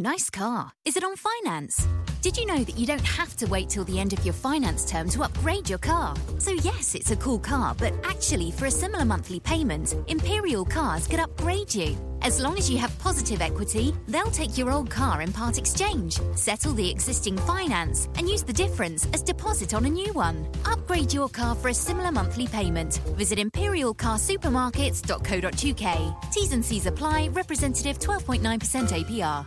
nice car. Is it on finance? Did you know that you don't have to wait till the end of your finance term to upgrade your car? So yes, it's a cool car, but actually for a similar monthly payment, Imperial Cars could upgrade you. As long as you have positive equity, they'll take your old car in part exchange, settle the existing finance, and use the difference as deposit on a new one. Upgrade your car for a similar monthly payment. Visit imperialcarsupermarkets.co.uk. T's and C's apply. Representative 12.9% APR.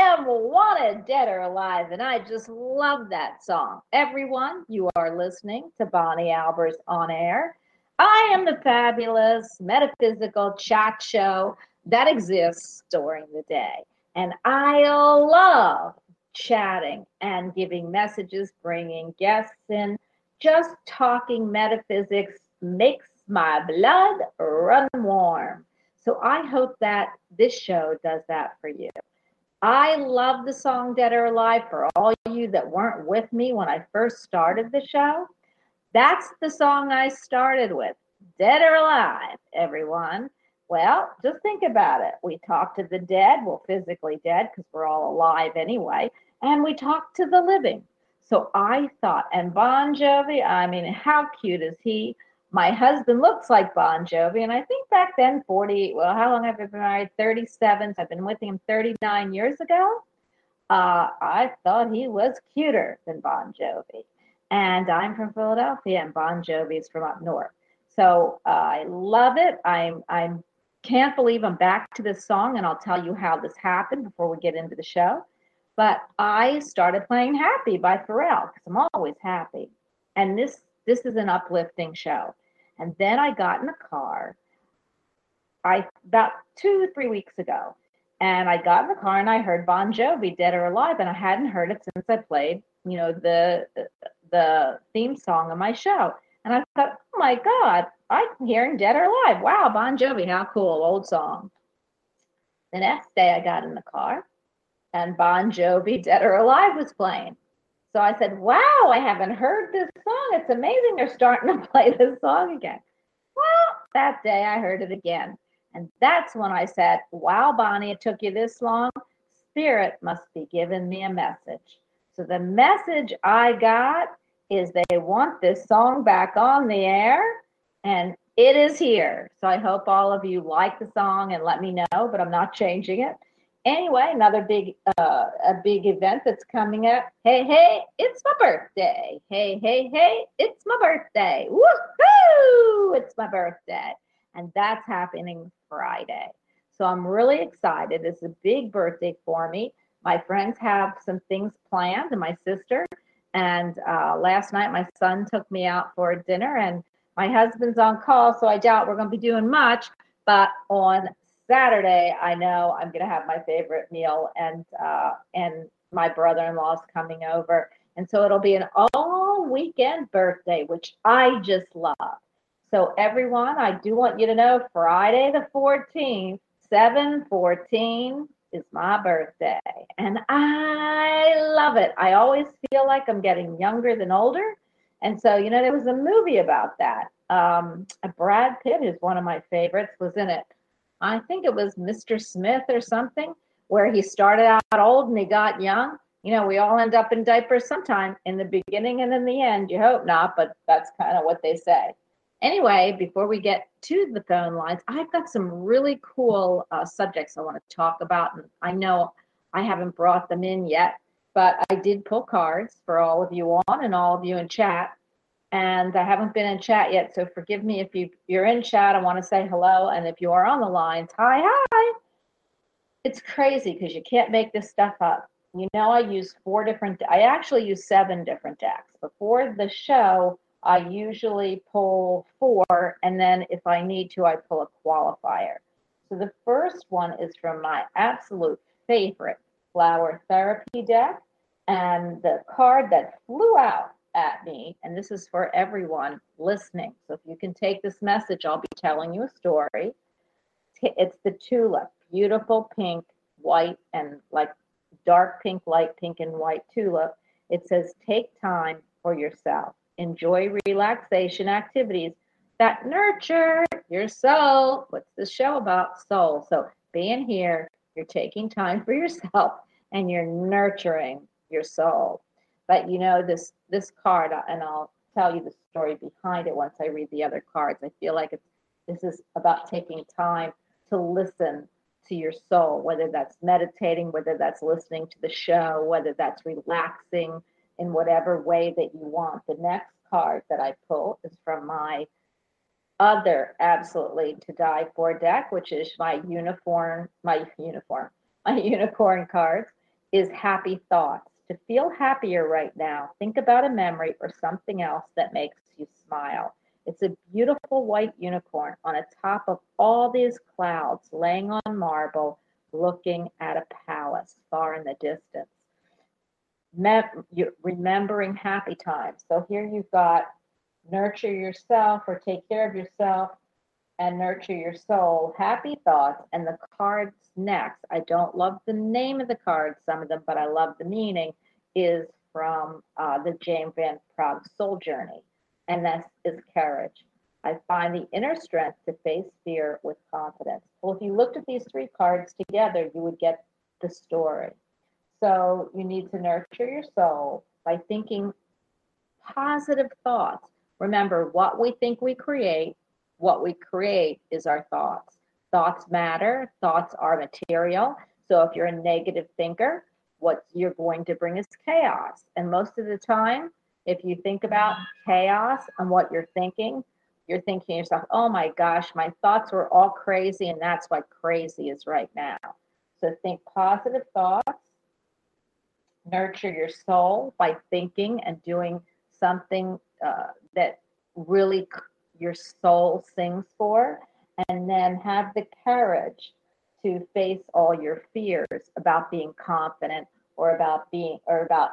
and Wanted Dead or Alive, and I just love that song. Everyone, you are listening to Bonnie Albers on air. I am the fabulous metaphysical chat show that exists during the day, and I love chatting and giving messages, bringing guests in. Just talking metaphysics makes my blood run warm. So I hope that this show does that for you. I love the song Dead or Alive for all you that weren't with me when I first started the show. That's the song I started with, Dead or Alive, everyone. Well, just think about it. We talk to the dead, well, physically dead because we're all alive anyway, and we talk to the living. So I thought, and Bon Jovi, I mean, how cute is he? My husband looks like Bon Jovi, and I think back then, 40, well, how long have I been married? 37, so I've been with him 39 years ago. I thought he was cuter than Bon Jovi. And I'm from Philadelphia, and Bon Jovi's from up north. So I love it. I can't believe I'm back to this song, and I'll tell you how this happened before we get into the show. But I started playing Happy by Pharrell, because I'm always happy. And this is an uplifting show. And then I got in the car about 2 or 3 weeks ago, and I got in the car and I heard Bon Jovi, Dead or Alive, and I hadn't heard it since I played, you know, the theme song of my show. And I thought, oh my God, I'm hearing Dead or Alive. Wow, Bon Jovi, how cool, old song. The next day I got in the car and Bon Jovi, Dead or Alive was playing. So I said, wow, I haven't heard this song. It's amazing they're starting to play this song again. Well, that day I heard it again. And that's when I said, wow, Bonnie, it took you this long. Spirit must be giving me a message. So the message I got is they want this song back on the air, and it is here. So I hope all of you like the song and let me know, but I'm not changing it. Anyway, another big event that's coming up. Hey, hey, it's my birthday. Hey, hey, hey, it's my birthday. Woohoo! It's my birthday. And that's happening Friday. So I'm really excited. It's a big birthday for me. My friends have some things planned, and my sister. And last night, my son took me out for dinner, and my husband's on call, so I doubt we're going to be doing much. But on Saturday, I know I'm going to have my favorite meal, and my brother-in-law's coming over. And so it'll be an all-weekend birthday, which I just love. So everyone, I do want you to know Friday the 14th, 7/14 is my birthday. And I love it. I always feel like I'm getting younger than older. And so, you know, there was a movie about that. Brad Pitt, who's one of my favorites, was in it. I think it was Mr. Smith or something, where he started out old and he got young. You know, we all end up in diapers sometime in the beginning and in the end. You hope not, but that's kind of what they say. Anyway, before we get to the phone lines, I've got some really cool subjects I want to talk about. And I know I haven't brought them in yet, but I did pull cards for all of you on and all of you in chat. And I haven't been in chat yet, so forgive me if you're in chat. I want to say hello, and if you are on the lines, hi, hi. It's crazy because you can't make this stuff up. You know, I actually use 7 different decks. Before the show, I usually pull 4, and then if I need to, I pull a qualifier. So the first one is from my absolute favorite Flower Therapy deck, and the card that flew out at me, and this is for everyone listening, so if you can take this message, I'll be telling you a story. It's the tulip, beautiful pink, white, and like dark pink, light pink, and white tulip. It says, take time for yourself. Enjoy relaxation activities that nurture your soul. What's this show about? Soul. So being here, you're taking time for yourself, and you're nurturing your soul. But, you know, this card, and I'll tell you the story behind it once I read the other cards. I feel like this is about taking time to listen to your soul, whether that's meditating, whether that's listening to the show, whether that's relaxing in whatever way that you want. The next card that I pull is from my other absolutely to die for deck, which is my unicorn cards. is happy thoughts. To feel happier right now, think about a memory or something else that makes you smile. It's a beautiful white unicorn on the top of all these clouds, laying on marble, looking at a palace far in the distance. Remembering happy times. So here you've got nurture yourself or take care of yourself and nurture your soul. Happy thoughts. And the cards next, I don't love the name of the cards, some of them, but I love the meaning, is from the James Van Praagh Soul Journey. And this is courage. I find the inner strength to face fear with confidence. Well, if you looked at these three cards together, you would get the story. So you need to nurture your soul by thinking positive thoughts. Remember, what we think we create, what we create is our thoughts. Thoughts matter. Thoughts are material. So if you're a negative thinker, what you're going to bring is chaos. And most of the time, if you think about chaos and what you're thinking to yourself, oh my gosh, my thoughts were all crazy, and that's why crazy is right now. So think positive thoughts. Nurture your soul by thinking and doing something that really your soul sings for, and then have the courage to face all your fears about being confident or about being or about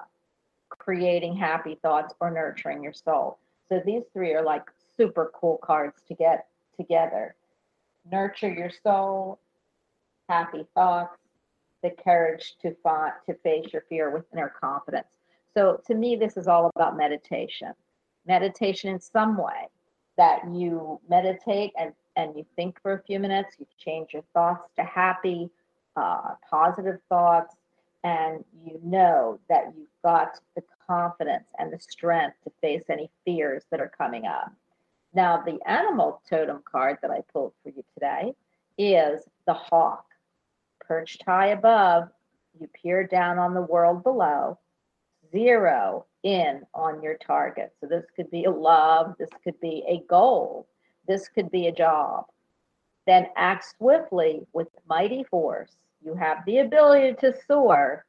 creating happy thoughts or nurturing your soul. So these three are like super cool cards to get together. Nurture your soul, happy thoughts, the courage to face your fear with inner confidence. So to me, this is all about meditation. Meditation in some way, that you meditate and you think for a few minutes, you change your thoughts to happy, positive thoughts, and you know that you've got the confidence and the strength to face any fears that are coming up. Now, the animal totem card that I pulled for you today is the hawk. Perched high above, you peer down on the world below, zero in on your target. So this could be a love, this could be a goal, this could be a job. Then act swiftly with mighty force. You have the ability to soar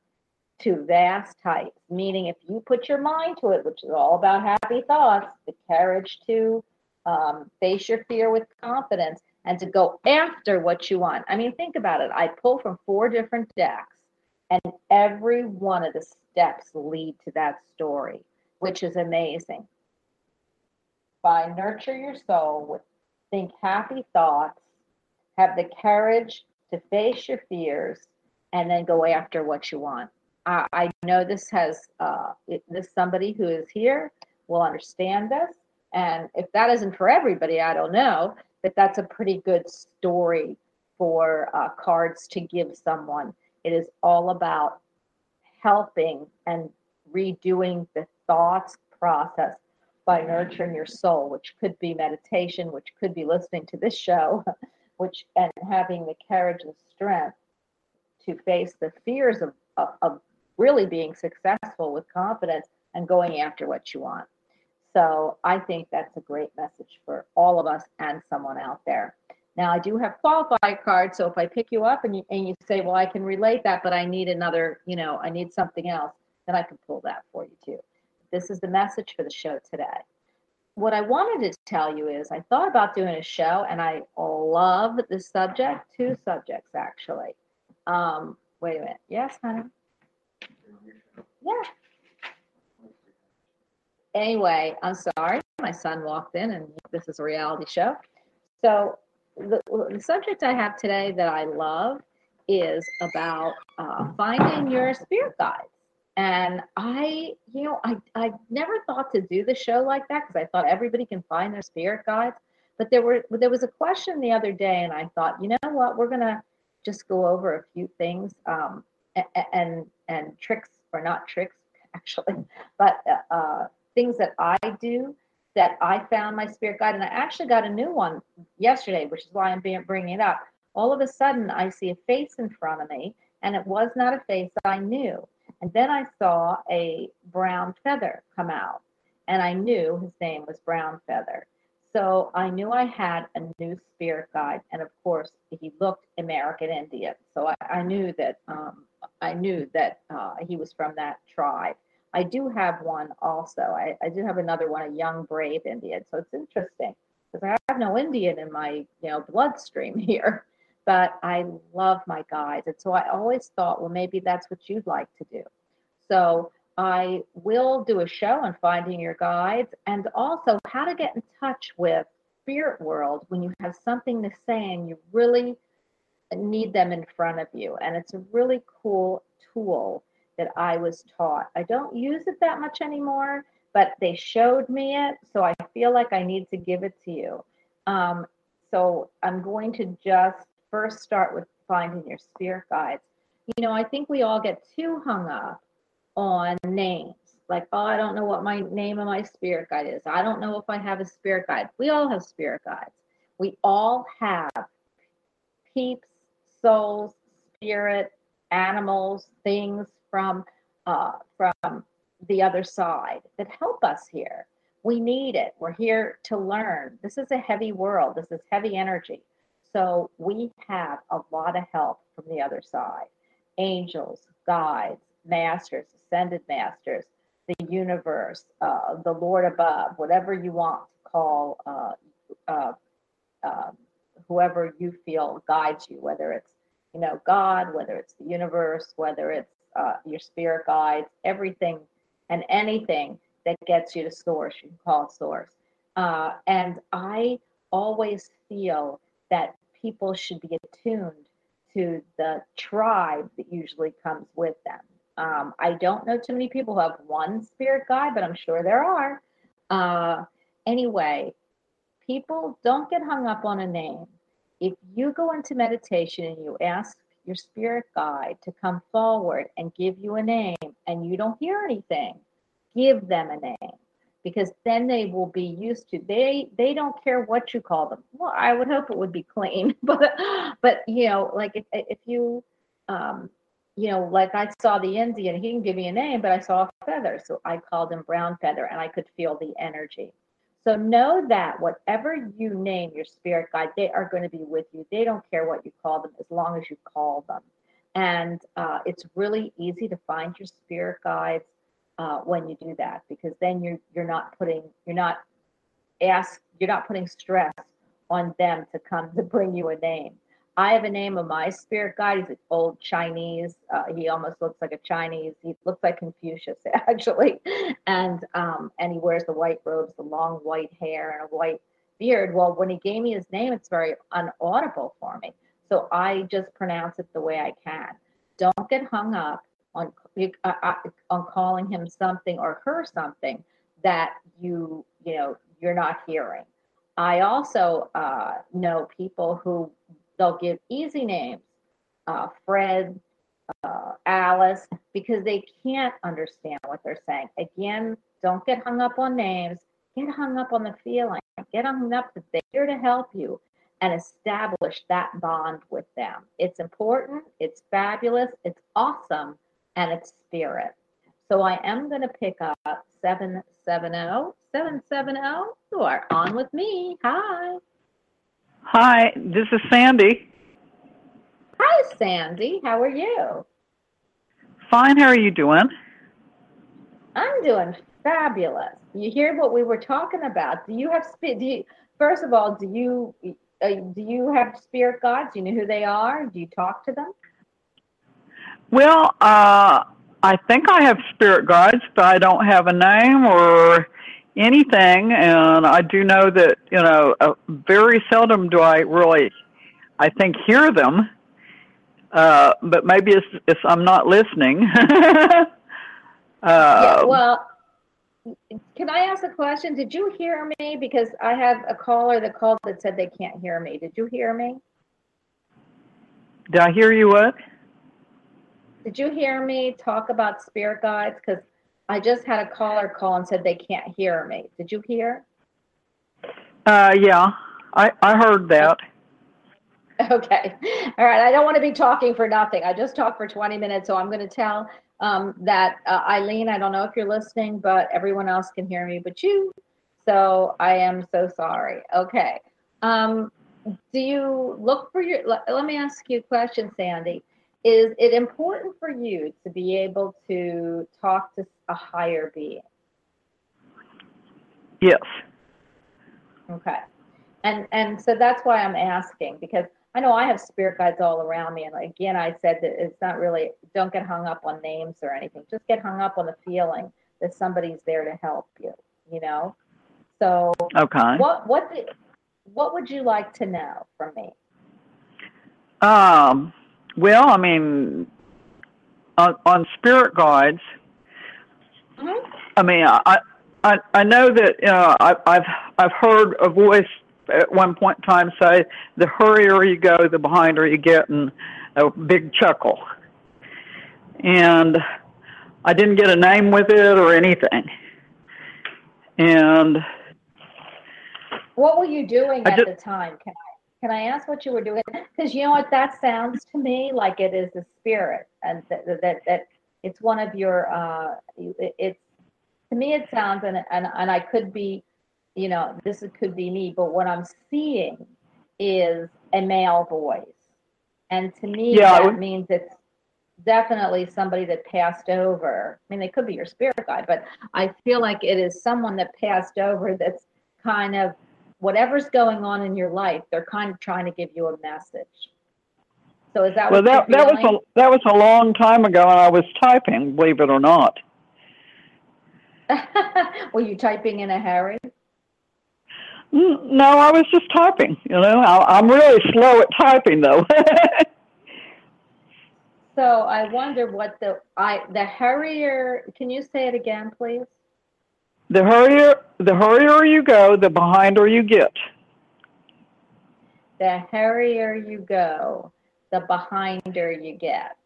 to vast heights, meaning if you put your mind to it, which is all about happy thoughts, the courage to face your fear with confidence, and to go after what you want. I mean, think about it. I pull from four different decks, and every one of the steps lead to that story, which is amazing. By nurture your soul with think happy thoughts, have the courage to face your fears, and then go after what you want. I know this has this somebody who is here will understand this, and if that isn't for everybody, I don't know. But that's a pretty good story for cards to give someone. It is all about helping and redoing the thoughts process by nurturing your soul, which could be meditation, which could be listening to this show, which and having the courage and strength to face the fears of really being successful with confidence and going after what you want. So I think that's a great message for all of us and someone out there. Now, I do have qualified cards, so if I pick you up and you say, well, I can relate that, but I need another, you know, I need something else, then I can pull that for you too. This is the message for the show today. What I wanted to tell you is I thought about doing a show, and I love the subject, two subjects actually. Wait a minute. Yes, honey? Yeah. Anyway, I'm sorry, my son walked in, and this is a reality show. So the subject I have today that I love is about finding your spirit guides. And I never thought to do the show like that because I thought everybody can find their spirit guides. But there was a question the other day, and I thought, you know what, we're gonna just go over a few things and tricks, or not tricks actually, but things that I do that I found my spirit guide. And I actually got a new one yesterday, which is why I'm bringing it up. All of a sudden, I see a face in front of me, and it was not a face I knew. And then I saw a brown feather come out, and I knew his name was Brown Feather. So I knew I had a new spirit guide. And of course, he looked American Indian. So I knew that I knew that he was from that tribe. I do have one also. I do have another one, a young, brave Indian. So it's interesting because I have no Indian in my, bloodstream here, but I love my guides. And so I always thought, well, maybe that's what you'd like to do. So I will do a show on finding your guides and also how to get in touch with spirit world when you have something to say and you really need them in front of you. And it's a really cool tool that I was taught. I don't use it that much anymore, but they showed me it. So I feel like I need to give it to you. So I'm going to just first start with finding your spirit guides. I think we all get too hung up on names. Like, oh, I don't know what my name of my spirit guide is. I don't know if I have a spirit guide. We all have spirit guides. We all have peeps, souls, spirit, animals, things from the other side that help us here. We need it. We're here to learn. This is a heavy world. This is heavy energy. So we have a lot of help from the other side. Angels, guides, masters, ascended masters, the universe, the Lord above, whatever you want to call whoever you feel guides you, whether it's, God, whether it's the universe, whether it's your spirit guides, everything and anything that gets you to source, you can call it source. And I always feel that people should be attuned to the tribe that usually comes with them. I don't know too many people who have one spirit guide, but I'm sure there are. Anyway, people don't get hung up on a name. If you go into meditation and you ask your spirit guide to come forward and give you a name and you don't hear anything, give them a name, because then they will be used to, they don't care what you call them. Well, I would hope it would be clean, but like if you, like I saw the Indian, he didn't give me a name, but I saw a feather. So I called him Brown Feather and I could feel the energy. So know that whatever you name your spirit guide, they are going to be with you. They don't care what you call them as long as you call them. And it's really easy to find your spirit guides when you do that, because then you're not putting stress on them to come to bring you a name. I have a name of my spirit guide. He's an old Chinese. He almost looks like a Chinese. He looks like Confucius, actually. And he wears the white robes, the long white hair, and a white beard. Well, when he gave me his name, it's very unaudible for me. So I just pronounce it the way I can. Don't get hung up on calling him something or her something that you're not hearing. I also know people who, they'll give easy names, Fred, Alice, because they can't understand what they're saying. Again, don't get hung up on names. Get hung up on the feeling. Get hung up that they're here to help you and establish that bond with them. It's important. It's fabulous. It's awesome. And it's spirit. So I am going to pick up 770. 770, you are on with me. Hi. Hi, this is Sandy. Hi, Sandy. How are you? Fine. How are you doing? I'm doing fabulous. You hear what we were talking about? Do you have spirit? First of all, do you have spirit guides? Do you know who they are? Do you talk to them? Well, I think I have spirit guides, but I don't have a name or anything, and I do know that, very seldom do I really, I think, hear them, but maybe it's I'm not listening. Yeah, well, can I ask a question? Did you hear me? Because I have a caller that called that said they can't hear me. Did you hear me? Did I hear you what? Did you hear me talk about spirit guides? Because I just had a caller call and said they can't hear me. Did you hear? Yeah, I heard that. Okay. All right. I don't want to be talking for nothing. I just talked for 20 minutes, so I'm going to tell that Eileen, I don't know if you're listening, but everyone else can hear me but you. So I am so sorry. Okay. Let me ask you a question, Sandy. Is it important for you to be able to talk to a higher being? Yes. Okay. And so that's why I'm asking, because I know I have spirit guides all around me. And again, I said that it's not really, don't get hung up on names or anything. Just get hung up on the feeling that somebody's there to help you, you know? So okay. What would you like to know from me? Well, I mean, on spirit guides, mm-hmm. I mean, I know that I've heard a voice at one point in time say, the hurrier you go, the behinder you get, and a big chuckle. And I didn't get a name with it or anything. And what were you doing at the time? Can I ask what you were doing? Because you know what, that sounds to me like it is a spirit, and that it's one of your. To me, it sounds, and I could be, you know, this could be me, but what I'm seeing is a male voice, and to me, that means it's definitely somebody that passed over. I mean, they could be your spirit guide, but I feel like it is someone that passed over. That's kind of. Whatever's going on in your life, they're kind of trying to give you a message. So is that that was a long time ago, and I was typing, believe it or not. Were you typing in a hurry? No, I was just typing. You know, I'm really slow at typing, though. So I wonder what the hurrier. Can you say it again, please? The hurrier you go, the behinder you get. The hurrier you go, the behinder you get.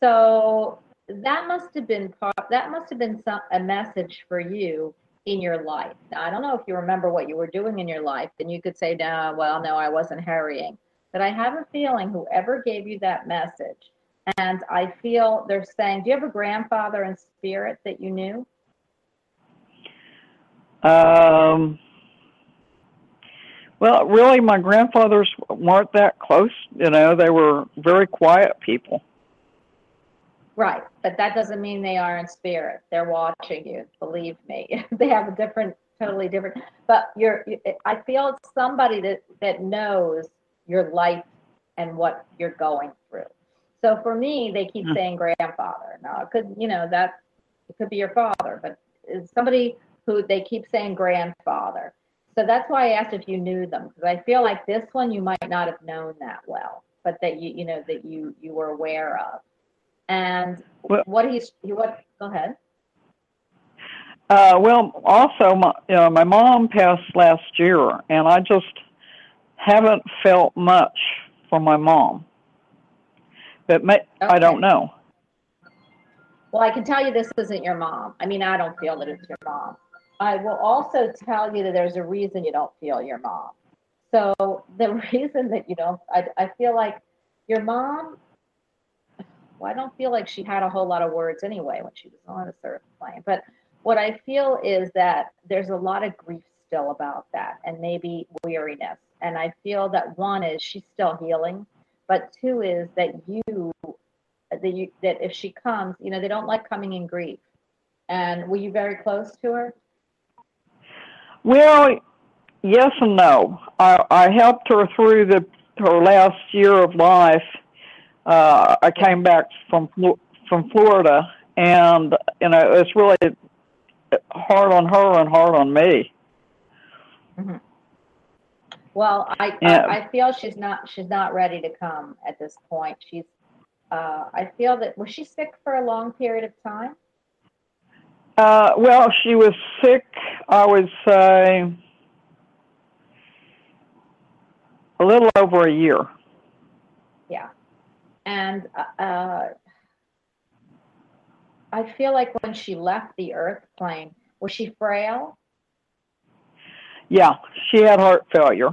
So that must have been a message for you in your life. Now, I don't know if you remember what you were doing in your life, and you could say, no, I wasn't hurrying. But I have a feeling whoever gave you that message, and I feel they're saying, do you have a grandfather in spirit that you knew? Well, really, my grandfathers weren't that close. You know, they were very quiet people. Right, but that doesn't mean they are in spirit. They're watching you. Believe me, they have a totally different. But I feel it's somebody that knows your life and what you're going through. So for me, they keep saying grandfather. Now, it could be your father, but it's somebody who they keep saying grandfather. So that's why I asked if you knew them, because I feel like this one you might not have known that well, but that you were aware of. And go ahead. Well, also my mom passed last year, and I just haven't felt much for my mom. But I don't know. Well, I can tell you this isn't your mom. I mean, I don't feel that it's your mom. I will also tell you that there's a reason you don't feel your mom. So the reason that you don't, I feel like your mom, well, I don't feel like she had a whole lot of words anyway when she was on this earth plane. But what I feel is that there's a lot of grief still about that, and maybe weariness. And I feel that one is she's still healing, but two is that if she comes, you know, they don't like coming in grief. And were you very close to her? Well, yes and no. I helped her through her last year of life. I came back from Florida, and you know, it's really hard on her and hard on me. Mm-hmm. Well, I feel she's not ready to come at this point. She's I feel that was she sick for a long period of time? Well, she was sick, I would say, a little over a year. Yeah. And I feel like when she left the earth plane, was she frail? Yeah, she had heart failure.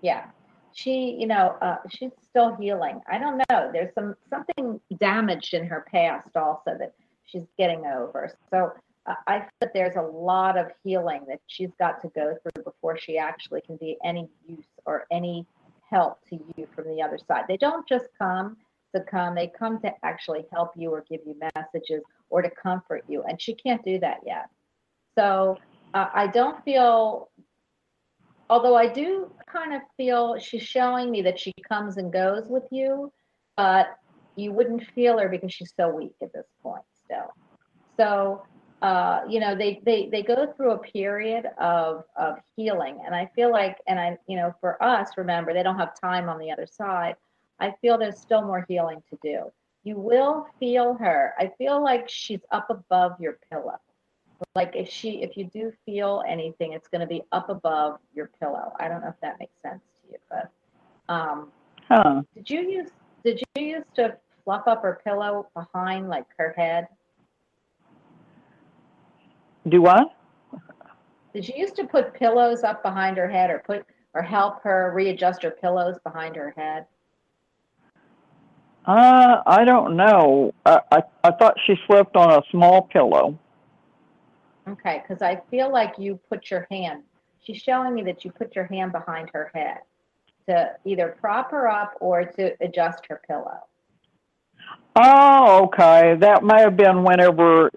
Yeah. She, you know, she's still healing. I don't know. There's something damaged in her past also that she's getting over. So I feel that there's a lot of healing that she's got to go through before she actually can be any use or any help to you from the other side. They don't just come. to come. They come to actually help you or give you messages or to comfort you. And she can't do that yet. So I don't feel, although I do kind of feel she's showing me that she comes and goes with you, but you wouldn't feel her because she's so weak at this point still. So, you know, they go through a period of healing. And I feel like, and I, you know, for us, remember, they don't have time on the other side. I feel there's still more healing to do. You will feel her. I feel like she's up above your pillow. Like if you do feel anything, it's going to be up above your pillow. I don't know if that makes sense to you, but did you used to fluff up her pillow behind like her head? Do what? Did you used to put pillows up behind her head, or help her readjust her pillows behind her head? I don't know. I thought she slept on a small pillow. Okay, because I feel like you put your hand. She's showing me that you put your hand behind her head to either prop her up or to adjust her pillow. Oh, okay. That may have been whenever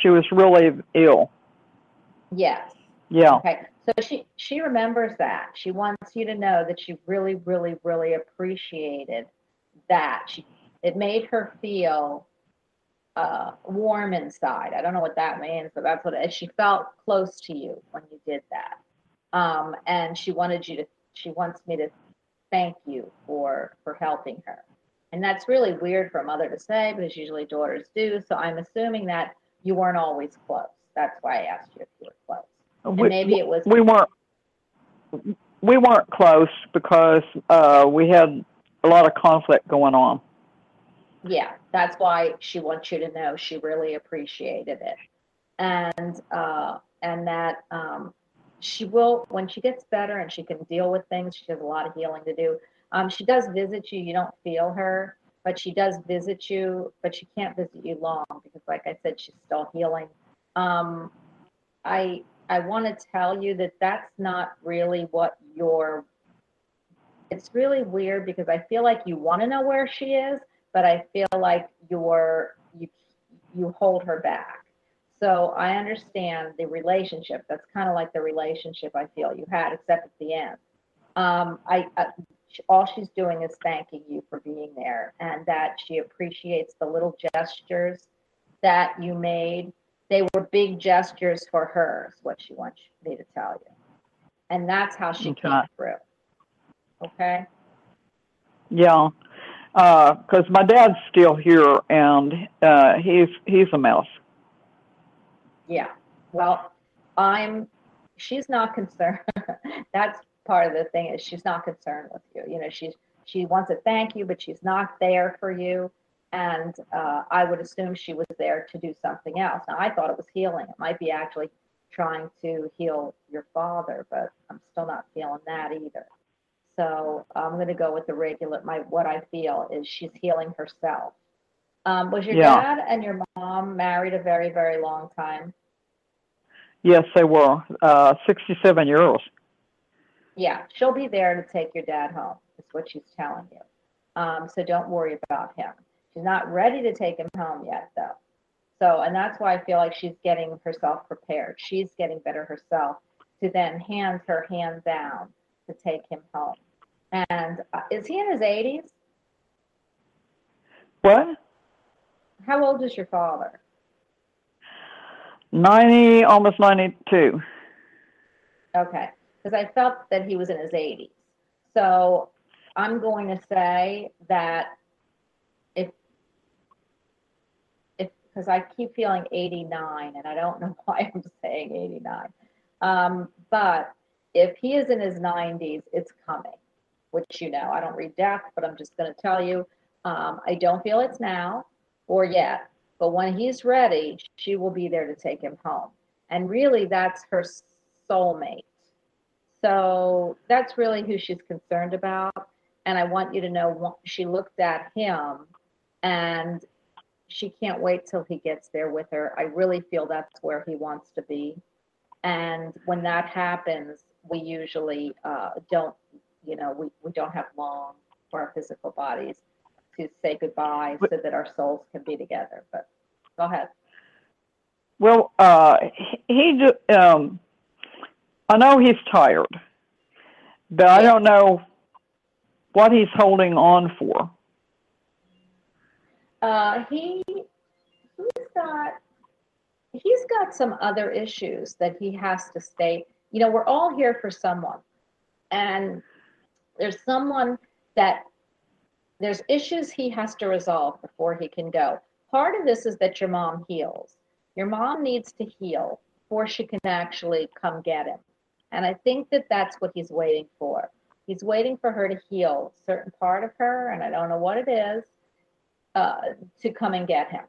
she was really ill. Yes. Yeah. Okay. So she remembers that. She wants you to know that she really, really, really appreciated that. It made her feel warm inside. I don't know what that means, but that's what it is. She felt close to you when you did that. And she wants me to thank you for helping her. And that's really weird for a mother to say, because usually daughters do. So I'm assuming that you weren't always close. That's why I asked you if you were close. And maybe it was. We weren't close because we had a lot of conflict going on. Yeah, that's why she wants you to know she really appreciated it. And that she will, when she gets better and she can deal with things, she has a lot of healing to do. She does visit you. You don't feel her, but she does visit you, but she can't visit you long because, like I said, she's still healing. I want to tell you that that's not really what it's really weird, because I feel like you want to know where she is, but I feel like you hold her back. So I understand the relationship. That's kind of like the relationship I feel you had, except at the end. All she's doing is thanking you for being there, and that she appreciates the little gestures that you made. They were big gestures for her, is what she wants me to tell you. And that's how she came through. Okay? Yeah. Because my dad's still here, and he's a mess. Yeah. Well, she's not concerned. That's part of the thing, is she's not concerned with you. You know, she wants to thank you, but she's not there for you. And I would assume she was there to do something else. Now, I thought it was healing. It might be actually trying to heal your father, but I'm still not feeling that either. So I'm going to go with the regular. What I feel is she's healing herself. Was your dad and your mom married a very, very long time? Yes, they were. 67 years. Yeah, she'll be there to take your dad home, is what she's telling you. So don't worry about him. She's not ready to take him home yet, though. So, and that's why I feel like she's getting herself prepared. She's getting better herself to then hand her hand down to take him home. And is he in his 80s? What? How old is your father? 90, almost 92. Okay. Because I felt that he was in his 80s. So I'm going to say that because I keep feeling 89, and I don't know why I'm saying 89. But if he is in his 90s, it's coming, which, you know, I don't read death, but I'm just going to tell you, I don't feel it's now or yet, but when he's ready, she will be there to take him home. And really, that's her soulmate. So that's really who she's concerned about. And I want you to know she looked at him, and she can't wait till he gets there with her. I really feel that's where he wants to be. And when that happens, we usually don't have long for our physical bodies. to say goodbye so that our souls can be together. But go ahead. Well, I know he's tired, but I don't know what he's holding on for. He's got some other issues that he has to state. You know, we're all here for someone, and there's someone that there's issues he has to resolve before he can go. Part of this is that your mom heals. Your mom needs to heal before she can actually come get him. And I think that that's what he's waiting for. He's waiting for her to heal a certain part of her, and I don't know what it is, to come and get him.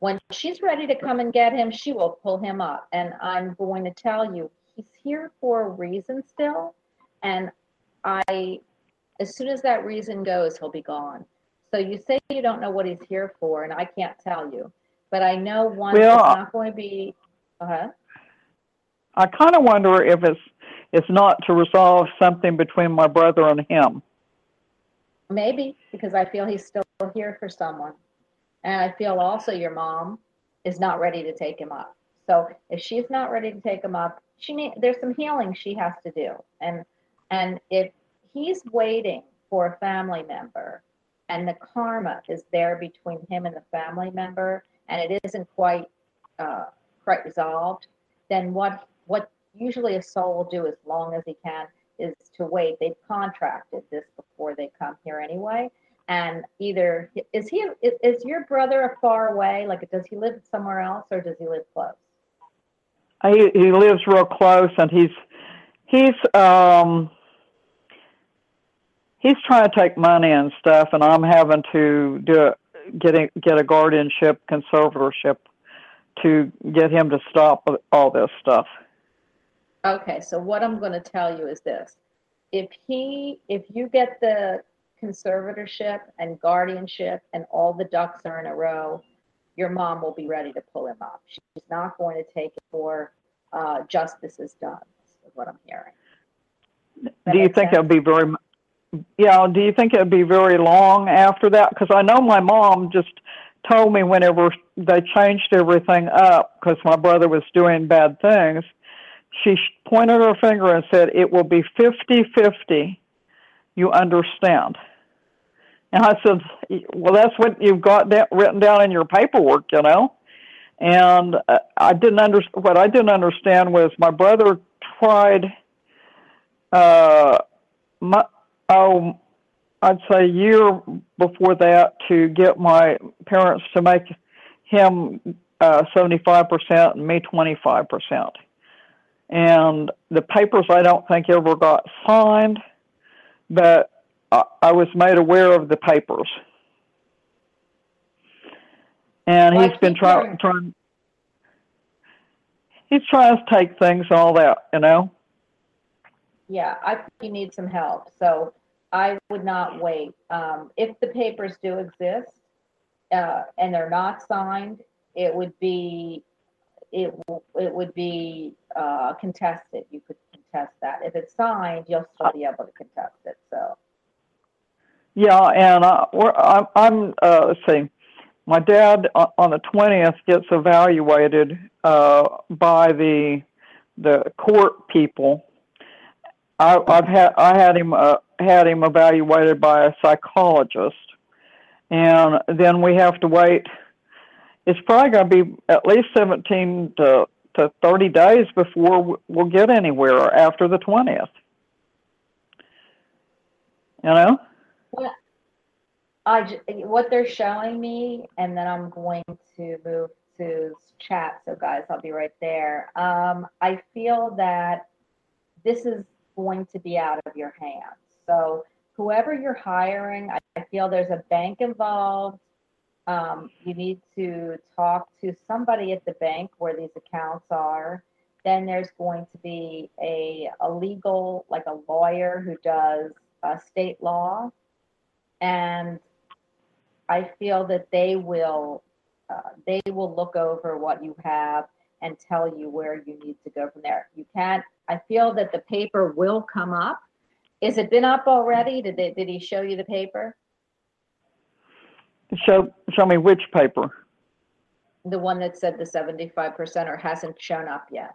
When she's ready to come and get him, she will pull him up. And I'm going to tell you, he's here for a reason still. And as soon as that reason goes, he'll be gone. So you say you don't know what he's here for, and I can't tell you. But I know one that's not going to be... I kind of wonder if it's not to resolve something between my brother and him. Maybe, because I feel he's still here for someone. And I feel also your mom is not ready to take him up. So if she's not ready to take him up, there's some healing she has to do. And if he's waiting for a family member and the karma is there between him and the family member and it isn't quite resolved, then what usually a soul will do as long as he can is to wait. They've contracted this before they come here anyway. And either, is your brother far away? Like, does he live somewhere else, or does he live close? He lives real close, and he's trying to take money and stuff, and I'm having to get a guardianship, conservatorship, to get him to stop all this stuff. Okay, so what I'm going to tell you is this: if you get the conservatorship and guardianship and all the ducks are in a row, your mom will be ready to pull him up. She's not going to take it for justice is done, is what I'm hearing. Do you think it'll be do you think it'll be very long after that? Because I know my mom just told me whenever they changed everything up, because my brother was doing bad things, she pointed her finger and said, it will be 50-50, you understand. And I said, well, that's what you've got written down in your paperwork, you know. And what I didn't understand was my brother tried, I'd say a year before that, to get my parents to make him 75% and me 25%. And the papers I don't think ever got signed, but I was made aware of the papers, and he's been trying. He's trying to take things, all that, you know. Yeah, I think you need some help. So I would not wait. If the papers do exist and they're not signed, it would be contested. You could contest that. If it's signed, you'll still be able to contest it. So. Yeah, and let's see, my dad on the 20th gets evaluated by the court people. I had him evaluated by a psychologist, and then we have to wait. It's probably going to be at least 17 to 30 days before we'll get anywhere after the 20th. You know. Well, what they're showing me, and then I'm going to move to chat. So, guys, I'll be right there. I feel that this is going to be out of your hands. So, whoever you're hiring, I feel there's a bank involved. You need to talk to somebody at the bank where these accounts are. Then there's going to be a legal, like a lawyer who does state law. And I feel that they will look over what you have and tell you where you need to go from there. I feel that the paper will come up. Is it been up already? Did he show you the paper? Show me which paper. The one that said the 75% or hasn't shown up yet.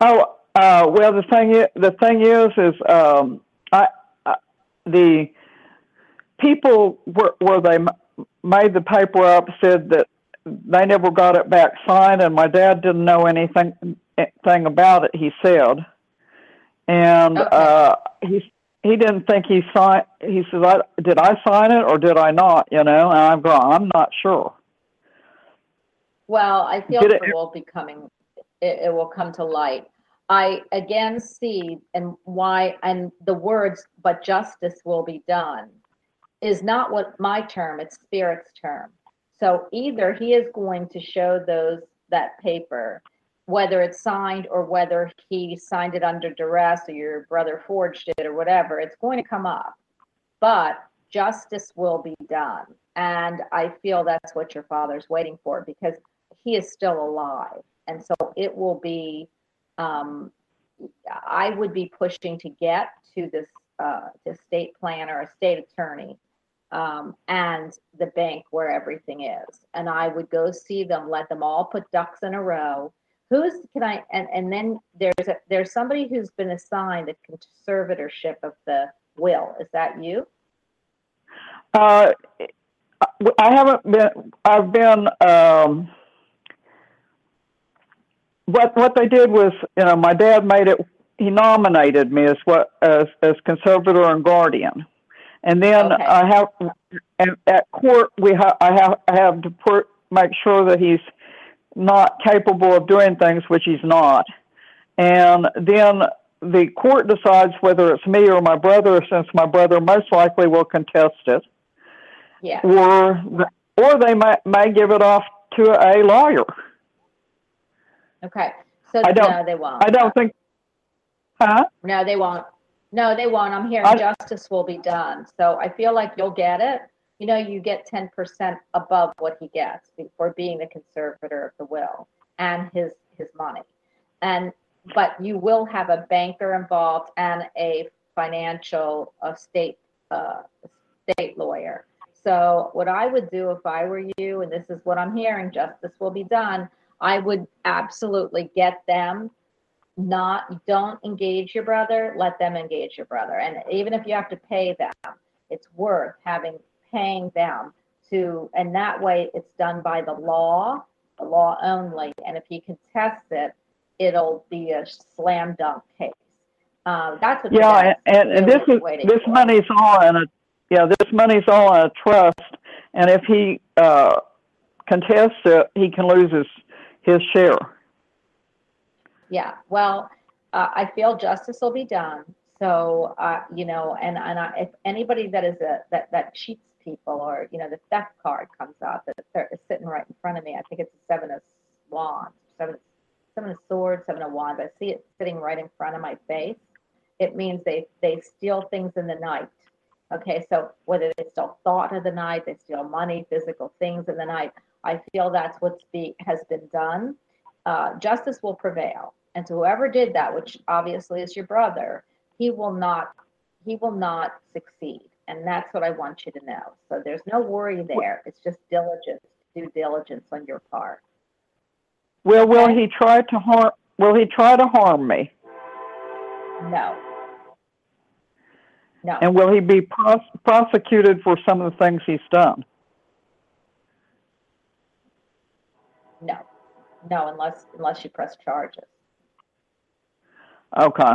Oh, well, the thing is, the people where they made the paper up said that they never got it back signed, and my dad didn't know anything about it, he said. And okay. He didn't think he signed. He says, "Did I sign it or did I not?" You know, and I'm going, "I'm not sure." Well, I feel it will be coming. It will come to light. I again see and why and the words, but justice will be done, is not what my term. It's Spirit's term. So either he is going to show those that paper, whether it's signed or whether he signed it under duress or your brother forged it or whatever, it's going to come up. But justice will be done. And I feel that's what your father's waiting for, because he is still alive. And so it will be, I would be pushing to get to this estate planner, estate attorney, and the bank where everything is. And I would go see them, let them all put ducks in a row. And then there's somebody who's been assigned the conservatorship of the will. Is that you? I haven't been. I've been. What they did was, you know, my dad made it. He nominated me as conservator and guardian, and then okay. I have. And at court, I have to make sure that he's not capable of doing things, which he's not. And then the court decides whether it's me or my brother, since my brother most likely will contest it. Yeah. Or they may give it off to a lawyer. Okay. So no, they won't. I don't think. Huh? No, they won't. No, they won't. I'm hearing justice will be done. So I feel like you'll get it. You know, you get 10% above what he gets for being the conservator of the will and his money. But you will have a banker involved and a financial state lawyer. So what I would do if I were you, and this is what I'm hearing, justice will be done, I would absolutely get them. Don't engage your brother, let them engage your brother. And even if you have to pay them, it's worth paying them to, and that way it's done by the law only. And if he contests it, it'll be a slam dunk case. That's what this money's all in a trust. And if he contests it, he can lose his share. Yeah. Well, I feel justice will be done. So you know, and if anybody that is that cheats people, or you know, the theft card comes out that's sitting right in front of me. I think it's the seven of wands, seven of swords, seven of wands. I see it sitting right in front of my face. It means they steal things in the night. Okay, so whether they steal thought of the night, they steal money, physical things in the night. I feel that's has been done. Justice will prevail, and so whoever did that, which obviously is your brother, he will not succeed. And that's what I want you to know. So there's no worry there. It's just due diligence on your part. Well, okay. Will he try to harm me? No. No. And will he be prosecuted for some of the things he's done? No. No, unless you press charges. Okay.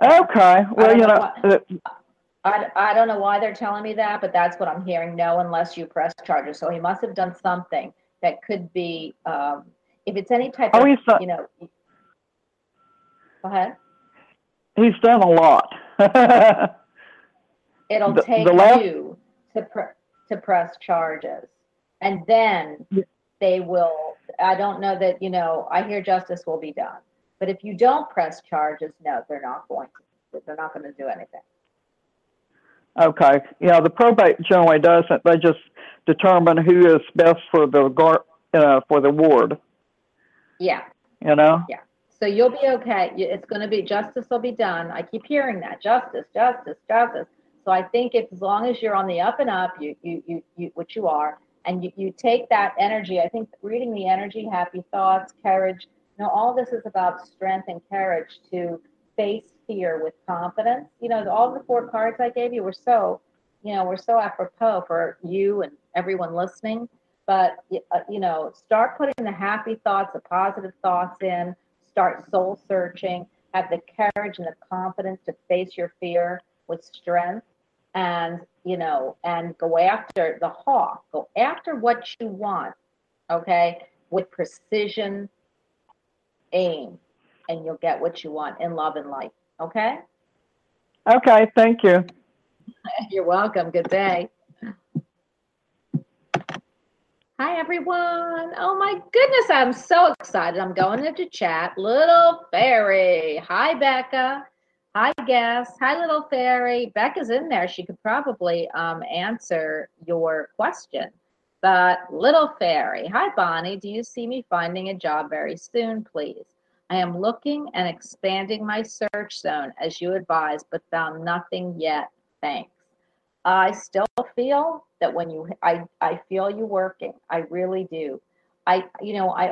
Okay. Well, you know. I don't know why they're telling me that, but that's what I'm hearing. No, unless you press charges. So he must have done something that could be, if it's any type of, you know. Go ahead. He's done a lot. It'll take you to press charges. And then they will, I don't know that, you know, I hear justice will be done. But if you don't press charges, no, they're not going to do anything. Okay. Yeah, the probate generally doesn't. They just determine who is best for the ward. Yeah. You know? Yeah. So you'll be okay. It's going to be, justice will be done. I keep hearing that. Justice, justice, justice. So So I think if, as long as you're on the up and up, you which you are, and you take that energy, I think reading the energy, happy thoughts, courage, you know, all this is about strength and courage to face fear with confidence. You know, all the four cards I gave you were so, you know, were so apropos for you and everyone listening. But, you know, start putting the happy thoughts, the positive thoughts in, start soul searching, have the courage and the confidence to face your fear with strength. And, you know, and go after the hawk, go after what you want, okay, with precision, aim, and you'll get what you want in love and life, okay? Okay, thank you. You're welcome. Good day. Hi, everyone. Oh, my goodness, I'm so excited. I'm going into chat. Little Fairy. Hi, Becca. Hi, guest. Hi, Little Fairy. Becca's in there. She could probably answer your question. But Little Fairy. Hi, Bonnie. Do you see me finding a job very soon, please? I am looking and expanding my search zone, as you advised, but found nothing yet. Thanks. I still feel that when you, I feel you working. I really do. I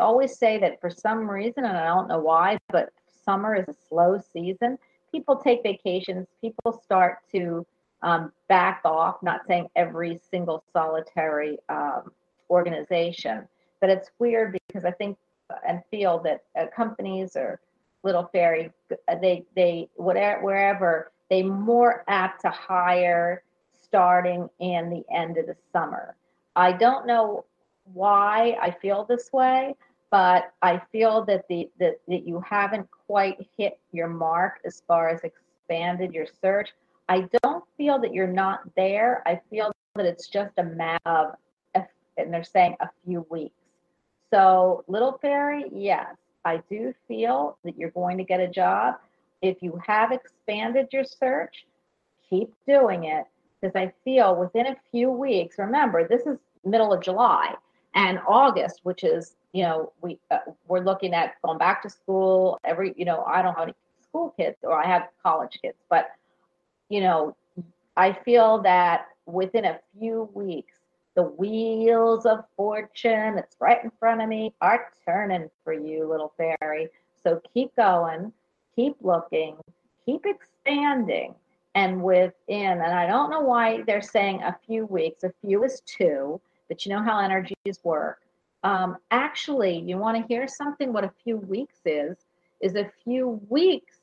always say that for some reason, and I don't know why, but summer is a slow season. People take vacations. People start to back off, not saying every single solitary organization. But it's weird because I think and feel that companies or Little Fairy, they wherever, they more apt to hire starting in the end of the summer. I don't know why I feel this way. But I feel that that you haven't quite hit your mark as far as expanded your search. I don't feel that you're not there. I feel that it's just a matter of, and they're saying a few weeks. So, Little Fairy, yes, I do feel that you're going to get a job. If you have expanded your search, keep doing it. Because I feel within a few weeks, remember, this is middle of July and August, which is, you know, we're looking at going back to school. I don't have any school kids, or I have college kids, but, you know, I feel that within a few weeks, the wheels of fortune that's right in front of me are turning for you, Little Fairy. So keep going, keep looking, keep expanding. And and I don't know why they're saying a few weeks, a few is two, but you know how energies work. Actually, you want to hear something? What a few weeks is a few weeks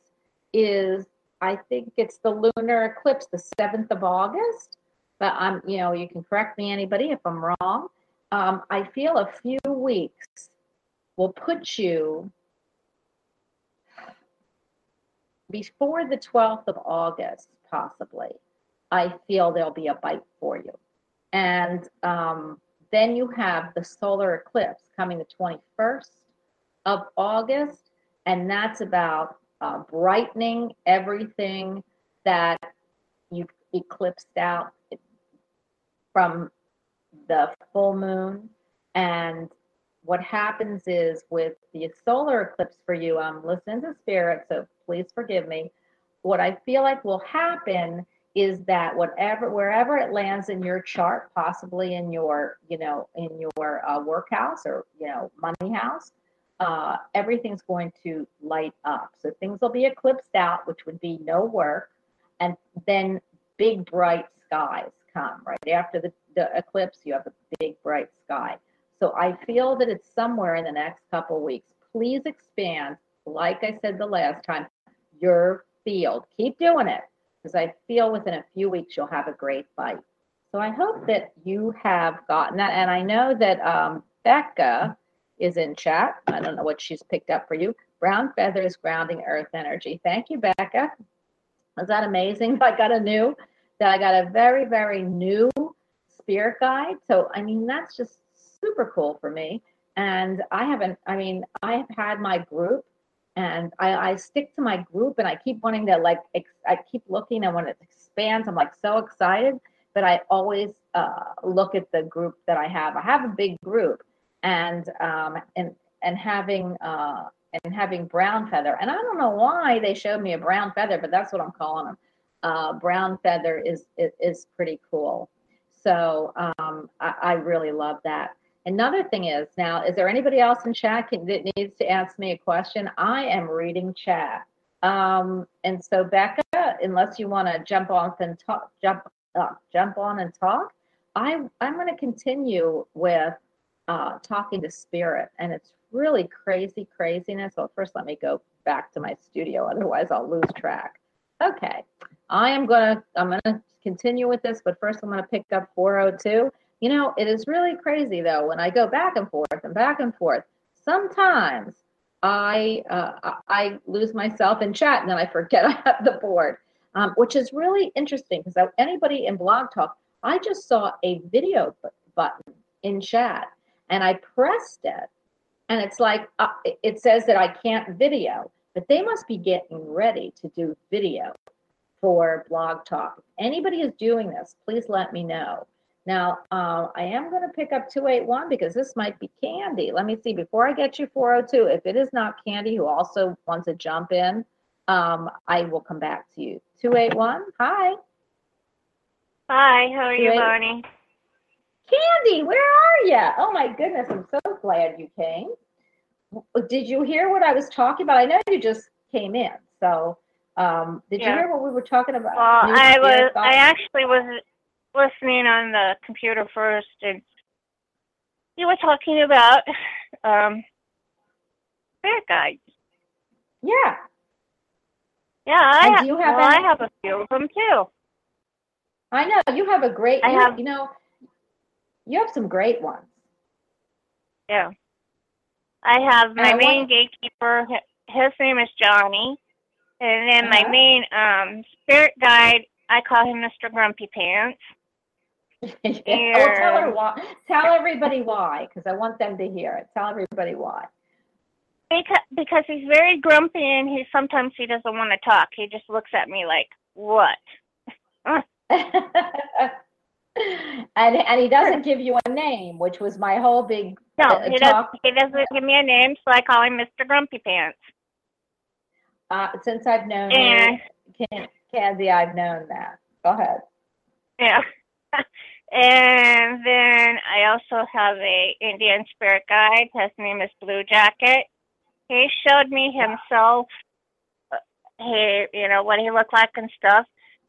is, I think it's the lunar eclipse, the 7th of August, but I'm, you know, you can correct me, anybody, if I'm wrong. I feel a few weeks will put you before the 12th of August, possibly. I feel there'll be a bite for you. And, then you have the solar eclipse coming the 21st of August, and that's about brightening everything that you've eclipsed out from the full moon. And what happens is with the solar eclipse for you, I'm listening to spirit, so please forgive me. What I feel like will happen is that wherever it lands in your chart, possibly in your, you know, in your workhouse or, you know, money house, everything's going to light up. So things will be eclipsed out, which would be no work, and then big bright skies come right after the eclipse. You have a big bright sky. So I feel that it's somewhere in the next couple weeks. Please expand, like I said the last time, your field. Keep doing it. Because I feel within a few weeks you'll have a great bite. So I hope that you have gotten that. And I know that Becca is in chat. I don't know what she's picked up for you. Brown feathers, grounding earth energy. Thank you, Becca. Is that amazing? I got a very, very new spirit guide. So, I mean, that's just super cool for me. And I have had my group. And I stick to my group, and I keep wanting to, like, I keep looking, and when it expands, I'm, like, so excited. But I always look at the group that I have. I have a big group, and having brown feather. And I don't know why they showed me a brown feather, but that's what I'm calling them. brown feather is pretty cool. So I really love that. Another thing is, now, is there anybody else in chat that needs to ask me a question? I am reading chat. And so, Becca, unless you want to jump on and talk, I'm going to continue with talking to spirit, and it's really craziness. Well, first, let me go back to my studio, otherwise I'll lose track. Okay, I'm going to continue with this, but first I'm going to pick up 402. You know, it is really crazy though when I go back and forth. Sometimes I lose myself in chat, and then I forget I have the board, which is really interesting because anybody in Blog Talk, I just saw a video button in chat, and I pressed it, and it's like it says that I can't video, but they must be getting ready to do video for Blog Talk. If anybody is doing this, please let me know. Now, I am going to pick up 281 because this might be Candy. Let me see. Before I get you 402, if it is not Candy who also wants to jump in, I will come back to you. 281, hi. Hi, how are you, Bonnie? Candy, where are you? Oh, my goodness. I'm so glad you came. Did you hear what I was talking about? I know you just came in. So did you hear what we were talking about? Well, I actually was listening on the computer first, and you were talking about spirit guides. Yeah. Yeah, I have a few of them too. I know you have a great. You have some great ones. Yeah, I have my main gatekeeper. His name is Johnny, and then my main spirit guide. I call him Mr. Grumpy Pants. Yeah. Oh, tell her why. Tell everybody why, because I want them to hear it. Tell everybody why. Because he's very grumpy, and sometimes he doesn't want to talk. He just looks at me like, what? and he doesn't give you a name, which was my whole big talk. No, he doesn't give me a name, so I call him Mr. Grumpy Pants. Since I've known him, Candy, I've known that. Go ahead. Yeah. And then I also have a Indian spirit guide. His name is Blue Jacket. He showed me himself, what he looked like and stuff.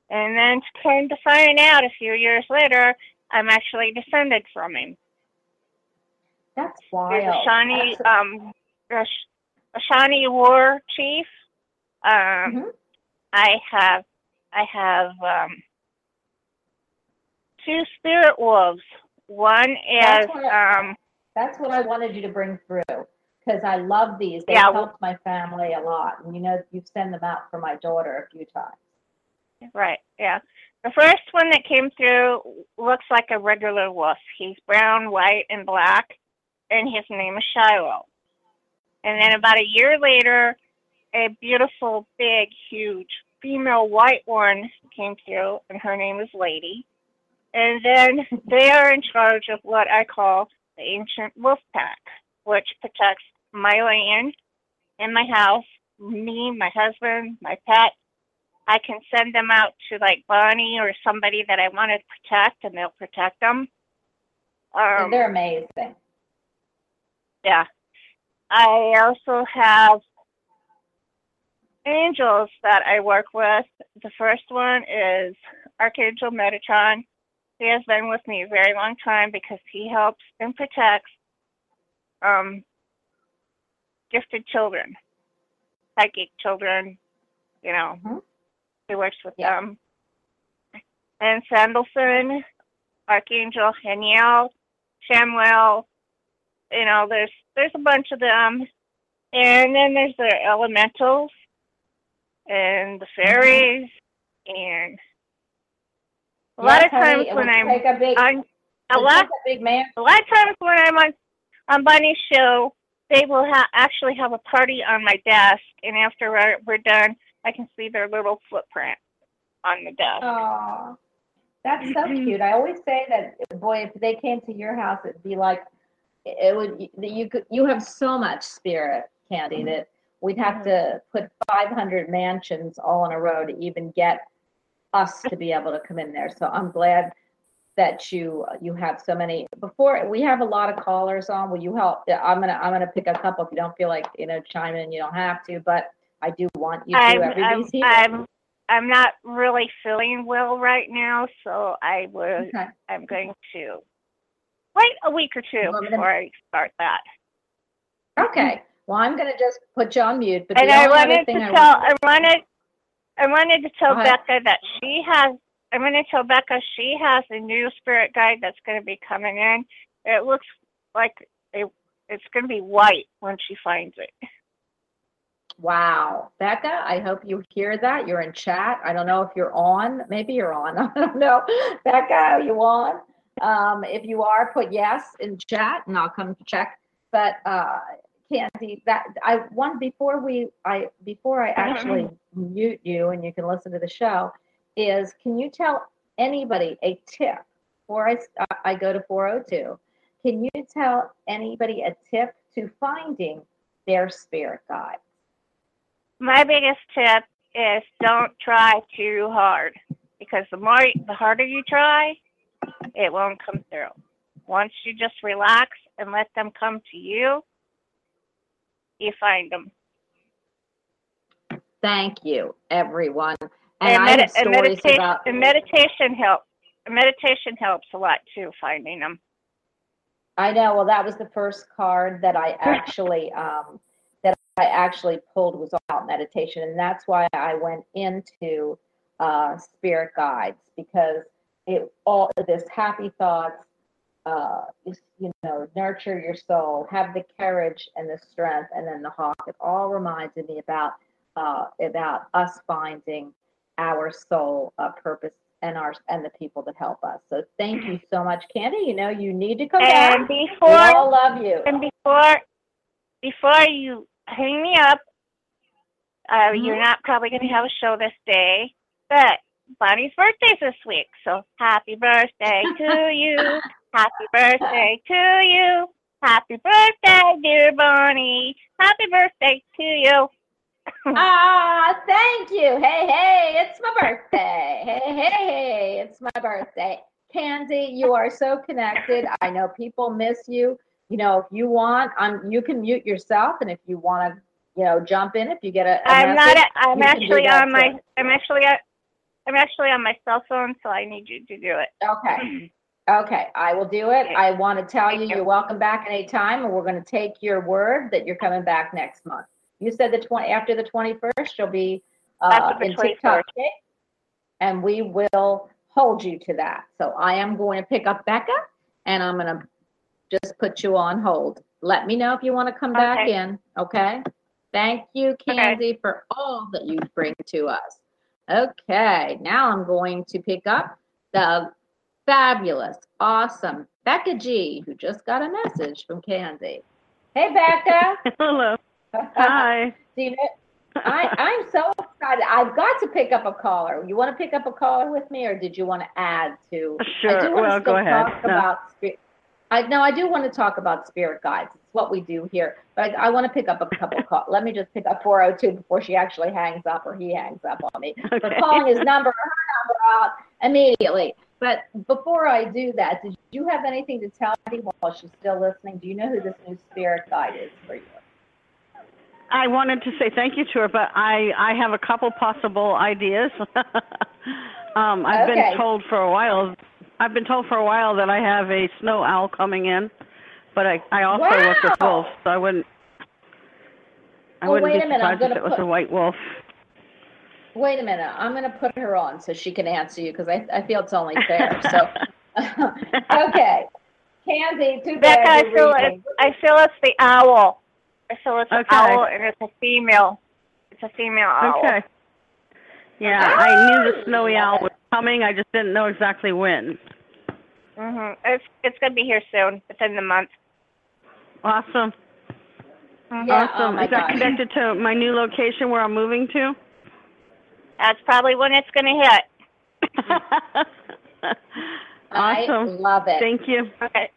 And then came to find out a few years later, I'm actually descended from him. That's wild. He's a Shawnee war chief. I have two spirit wolves. One is that's what I wanted you to bring through, because I love these. They helped my family a lot, and you've sent them out for my daughter a few times. Right. Yeah. The first one that came through looks like a regular wolf. He's brown, white, and black, and his name is Shiloh. And then about a year later, a beautiful, big, huge female white one came through, and her name is Lady. And then they are in charge of what I call the ancient wolf pack, which protects my land and my house, me, my husband, my pet. I can send them out to like Bonnie or somebody that I want to protect, and they'll protect them. They're amazing. Yeah. I also have angels that I work with. The first one is Archangel Metatron. He has been with me a very long time because he helps and protects gifted children, psychic children, he works with them. And Sandelson, Archangel Haniel, Shamuel, there's a bunch of them. And then there's the elementals and the fairies, and a lot of times when I'm on Bunny's show, they will actually have a party on my desk, and after we're done, I can see their little footprint on the desk. Oh, that's so cute. I always say that, boy, if they came to your house, it'd be like you have so much spirit, Candy, that we'd have to put 500 mansions all in a row to even get us to be able to come in there. So I'm glad that you have so many. Before we have a lot of callers on, will you help? I'm gonna pick a couple. If you don't feel like chime in, you don't have to. But I do want you to. I'm not really feeling well right now, so I will. Okay. I'm going to wait a week or two before I start that. Okay. Well, I'm going to just put you on mute. But I wanted to tell Becca that she has. I'm going to tell Becca she has a new spirit guide that's going to be coming in. It looks like it's going to be white when she finds it. Wow. Becca, I hope you hear that. You're in chat. I don't know if you're on. Maybe you're on. I don't know. Becca, are you on? If you are, put yes in chat, and I'll come check. But Candy, before I actually mute you and you can listen to the show, is can you tell anybody a tip? Before I go to 402, can you tell anybody a tip to finding their spirit guide? My biggest tip is don't try too hard, because the harder you try, it won't come through. Once you just relax and let them come to you, you find them. Thank you, everyone. Meditation helps a lot too, finding them. I know. Well, that was the first card that I actually pulled was about meditation, and that's why I went into spirit guides, because all this happy thoughts, nurture your soul, have the courage and the strength, and then the hawk. It all reminded me about us finding our soul purpose and the people that help us. So thank you so much, Candy. You need to come back. We all love you. And before you hang me up, you're not probably going to have a show this day, but Bonnie's birthday's this week. So happy birthday to you. Happy birthday to you. Happy birthday, dear Bonnie. Happy birthday to you. Thank you. Hey, it's my birthday. Hey, it's my birthday. Candy, you are so connected. I know people miss you. If you want, you can mute yourself, and if you want to, jump in if you get a message, I'm actually on my cell phone, so I need you to do it. Okay. Okay, I will do it. I want to tell you, you're welcome back anytime, and we're going to take your word that you're coming back next month. You said after the 21st, you'll be in TikTok, and we will hold you to that. So I am going to pick up Becca, and I'm going to just put you on hold. Let me know if you want to come back in, okay? Thank you, Candy, for all that you bring to us. Okay, now I'm going to pick up the fabulous, awesome Becca G, who just got a message from Candy. Hey, Becca. Hello. Hi. I'm so excited. I've got to pick up a caller. You want to pick up a caller with me, or did you want to add to? Sure. Go ahead. I do want to talk about spirit guides. It's what we do here. But I want to pick up a couple of calls. Let me just pick up 402 before she actually hangs up, or he hangs up on me. Okay. But calling his number or her number out immediately. But before I do that, did you have anything to tell me while she's still listening? Do you know who this new spirit guide is for you? I wanted to say thank you to her, but I have a couple possible ideas. I've been told for a while that I have a snow owl coming in, but I also work with wolves, so I wouldn't be surprised if it was a white wolf. Wait a minute, I'm going to put her on so she can answer you, because I feel it's only fair. So, okay, Candy, too bad. Becca, I feel it's the owl. So it's an owl, and it's a female. It's a female owl. Okay. Yeah, I knew the snowy owl was coming. I just didn't know exactly when. Mhm. It's gonna be here soon, within the month. Awesome. Mm-hmm. Yeah, awesome. Is that connected to my new location where I'm moving to? That's probably when it's gonna hit. Awesome. I love it. Thank you. Okay.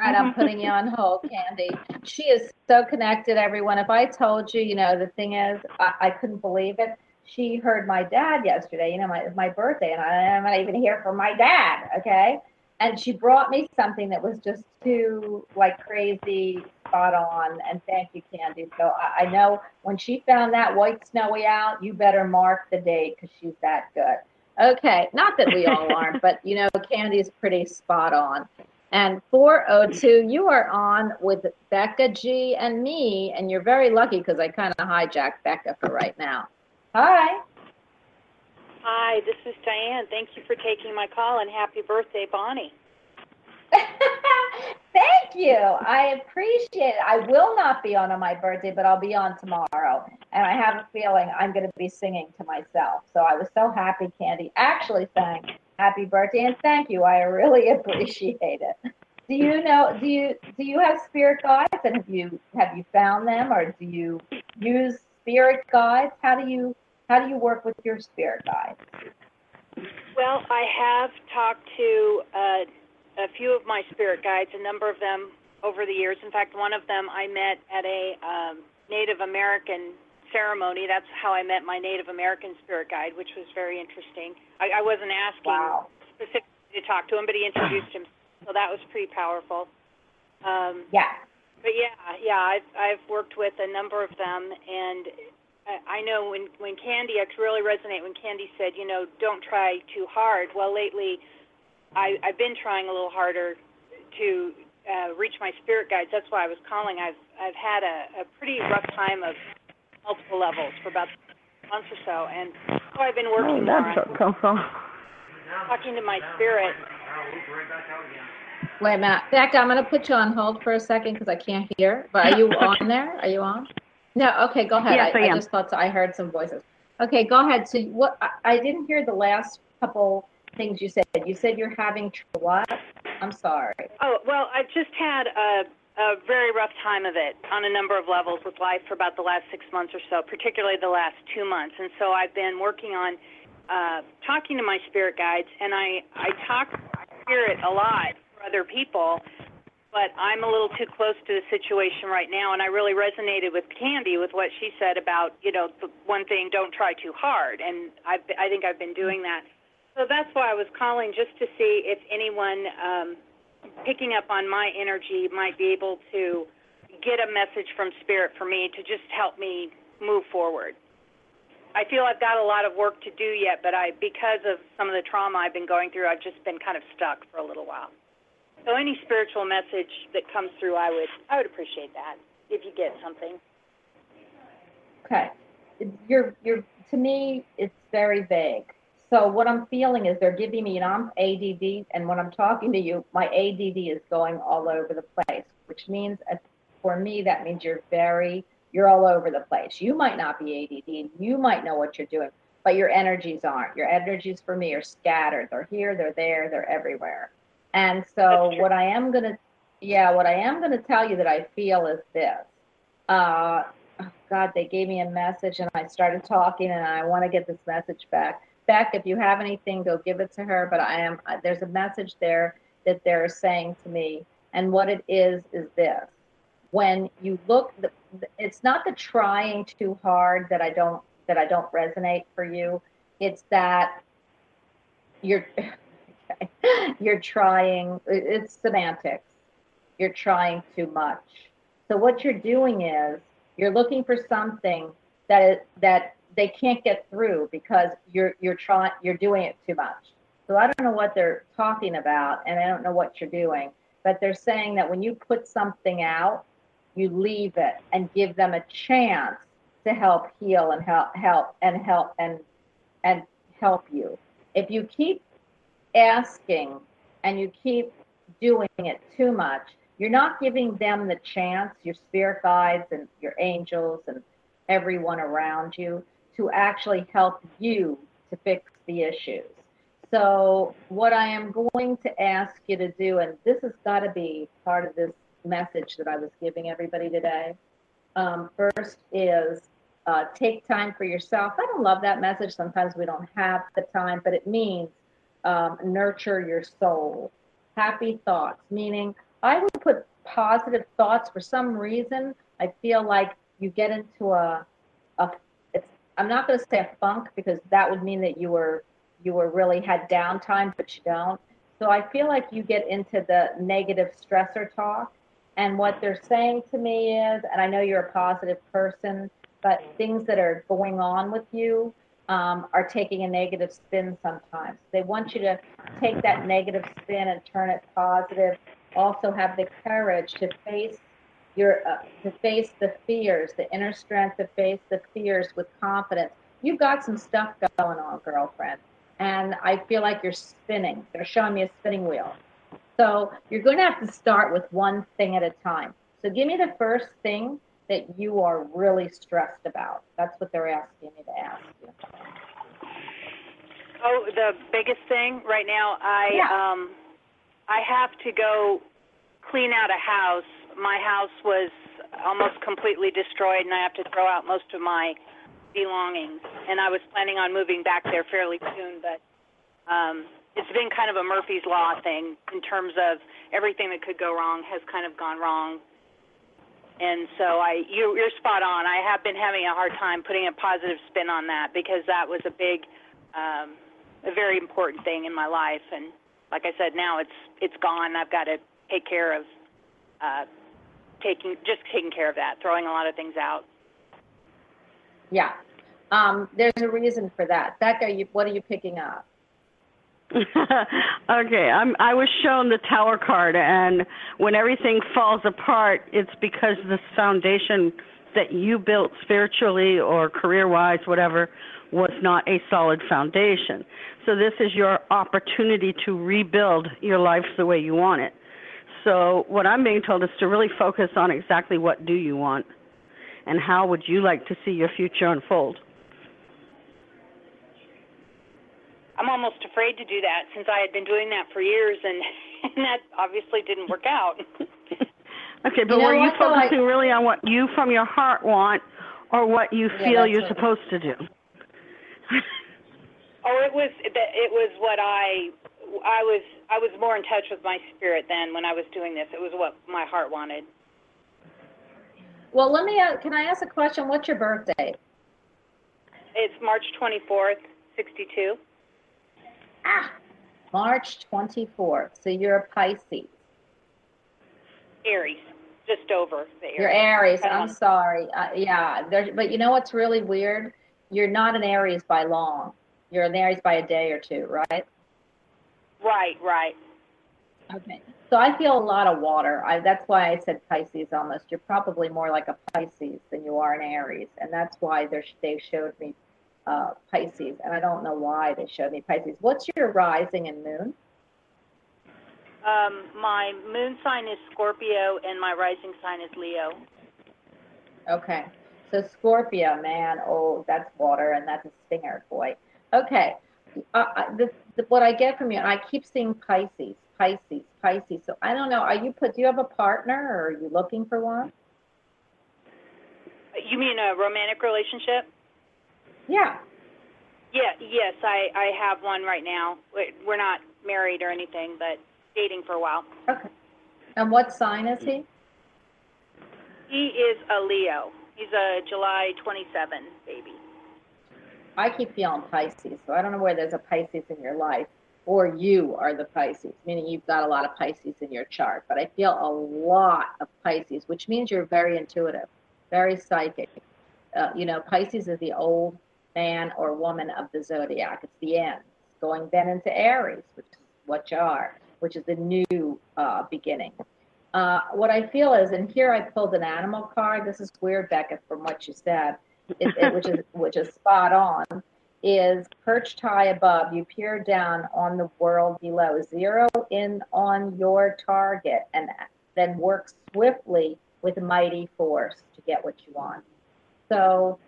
Right, I'm putting you on hold, Candy. She is so connected, everyone. If I told you, the thing is, I couldn't believe it. she heard my dad yesterday, you know, my birthday, and I'm not even here for my dad, okay? And she brought me something that was just too, like, crazy, spot on, and thank you, Candy. So I know when she found that white snowy out, you better mark the date because she's that good. Okay, not that we all aren't, but, you know, Candy's pretty spot on. And 402, you are on with Becca G and me, and you're very lucky because I kind of hijacked Becca for right now. Hi. Hi, this is Diane. Thank you for taking my call, and happy birthday, Bonnie. Thank you. I appreciate it. I will not be on my birthday, but I'll be on tomorrow. And I have a feeling I'm going to be singing to myself. So I was so happy Candy actually sang happy birthday, and thank you. I really appreciate it. Do you know, do you have spirit guides, and have you found them, or do you use spirit guides? How do you work with your spirit guides? Well, I have talked to a few of my spirit guides, a number of them over the years. In fact, one of them I met at a Native American ceremony. That's how I met my Native American spirit guide, which was very interesting. I wasn't asking specifically to talk to him, but he introduced him, so that was pretty powerful. But yeah, I've worked with a number of them, and I know when Candy, I really resonate when Candy said, you know, don't try too hard. Well, lately, I've been trying a little harder to reach my spirit guides. That's why I was calling. I've had a pretty rough time of multiple levels for about a month or so, and so I've been working talking to my spirit. Wait a minute, Becca, I'm going to put you on hold for a second because I can't hear. But are you on there? Are you on? No, okay, go ahead. Yes, I just thought I heard some voices. Okay, go ahead. So what? I didn't hear the last couple things you said. You said you're having what? I'm sorry. Oh, well, I've just had a very rough time of it on a number of levels with life for about the last 6 months or so, particularly the last 2 months. And so I've been working on talking to my spirit guides, and I talk to my spirit a lot for other people, but I'm a little too close to the situation right now, and I really resonated with Candy with what she said about, you know, the one thing, don't try too hard, and I think I've been doing that. So that's why I was calling, just to see if anyone picking up on my energy might be able to get a message from Spirit for me to just help me move forward. I feel I've got a lot of work to do yet, but because of some of the trauma I've been going through, I've just been kind of stuck for a little while. So any spiritual message that comes through, I would appreciate that if you get something. Okay, you're to me it's very vague. So what I'm feeling is they're giving me, you know, I'm ADD, and when I'm talking to you, my ADD is going all over the place, which means for me that means you're all over the place. You might not be ADD, and you might know what you're doing, but your energies aren't. Your energies for me are scattered. They're here, they're there, they're everywhere. And so what I am gonna tell you that I feel is this. Oh God, they gave me a message and I started talking and I want to get this message back. Beck, if you have anything, go give it to her. But there's a message there that they're saying to me, and what it is this: when you look, it's not the trying too hard that I don't resonate for you. It's that you're. You're trying, it's semantics. You're trying too much. So what you're doing is you're looking for something that they can't get through because you're doing it too much. So I don't know what they're talking about, and I don't know what you're doing, but they're saying that when you put something out, you leave it and give them a chance to help heal and help you. If you keep asking and you keep doing it too much, you're not giving them the chance, your spirit guides and your angels and everyone around you, to actually help you to fix the issues. So what I am going to ask you to do, and this has got to be part of this message that I was giving everybody today, first is take time for yourself. I don't love that message. Sometimes we don't have the time, but it means nurture your soul. Happy thoughts, meaning I would put positive thoughts. For some reason, I feel like you get into I'm not going to say a funk, because that would mean that you were really had downtime, but you don't. So I feel like you get into the negative stressor talk. And what they're saying to me is, and I know you're a positive person, but things that are going on with you are taking a negative spin sometimes. They want you to take that negative spin and turn it positive. Also have the courage to face to face the fears, the inner strength to face the fears with confidence. You've got some stuff going on, girlfriend. And I feel like you're spinning. They're showing me a spinning wheel. So you're going to have to start with one thing at a time. So give me the first thing that you are really stressed about. That's what they're asking me to ask you. Oh, the biggest thing right now, I have to go clean out a house. My house was almost completely destroyed, and I have to throw out most of my belongings. And I was planning on moving back there fairly soon, but it's been kind of a Murphy's Law thing in terms of everything that could go wrong has kind of gone wrong. And so you're spot on. I have been having a hard time putting a positive spin on that, because that was a big, a very important thing in my life. And like I said, now it's gone. I've got to take care of taking care of that, throwing a lot of things out. Yeah. There's a reason for that. Becca, what are you picking up? Okay. I was shown the Tower card, and when everything falls apart, it's because the foundation that you built spiritually or career-wise, whatever, was not a solid foundation. So this is your opportunity to rebuild your life the way you want it. So what I'm being told is to really focus on exactly what do you want and how would you like to see your future unfold. I'm almost afraid to do that, since I had been doing that for years, and that obviously didn't work out. Okay, but were you focusing really on what you from your heart want, or what you feel you're supposed to do? Oh, it was what I was more in touch with my spirit then when I was doing this. It was what my heart wanted. Well, can I ask a question? What's your birthday? It's March 24th, 62. Ah, March 24th. So you're a Pisces. Aries, just over the Aries. You're Aries. I'm sorry. But you know what's really weird? You're not an Aries by long. You're an Aries by a day or two, right? Right. Okay. So I feel a lot of water. That's why I said Pisces almost. You're probably more like a Pisces than you are an Aries. And that's why they showed me Pisces. And I don't know why they showed me Pisces. What's your rising and moon? My moon sign is Scorpio, and my rising sign is Leo. Okay. So Scorpio, man. Oh, that's water, and that's a stinger, boy. Okay. What I get from you, and I keep seeing Pisces. So I don't know. Do you have a partner, or are you looking for one? You mean a romantic relationship? Yeah. Yes, I have one right now. We're not married or anything, but dating for a while. Okay. And what sign is he? He is a Leo. He's a July 27 baby. I keep feeling Pisces, so I don't know where there's a Pisces in your life, or you are the Pisces, meaning you've got a lot of Pisces in your chart. But I feel a lot of Pisces, which means you're very intuitive, very psychic. Pisces is the old man or woman of the zodiac. It's the end. It's going then into Aries, which is what you are, which is the new beginning. What I feel is, and here I pulled an animal card. This is weird, Becca, from what you said. Which is spot on, is perched high above, you peer down on the world below, zero in on your target, and then work swiftly with mighty force to get what you want. So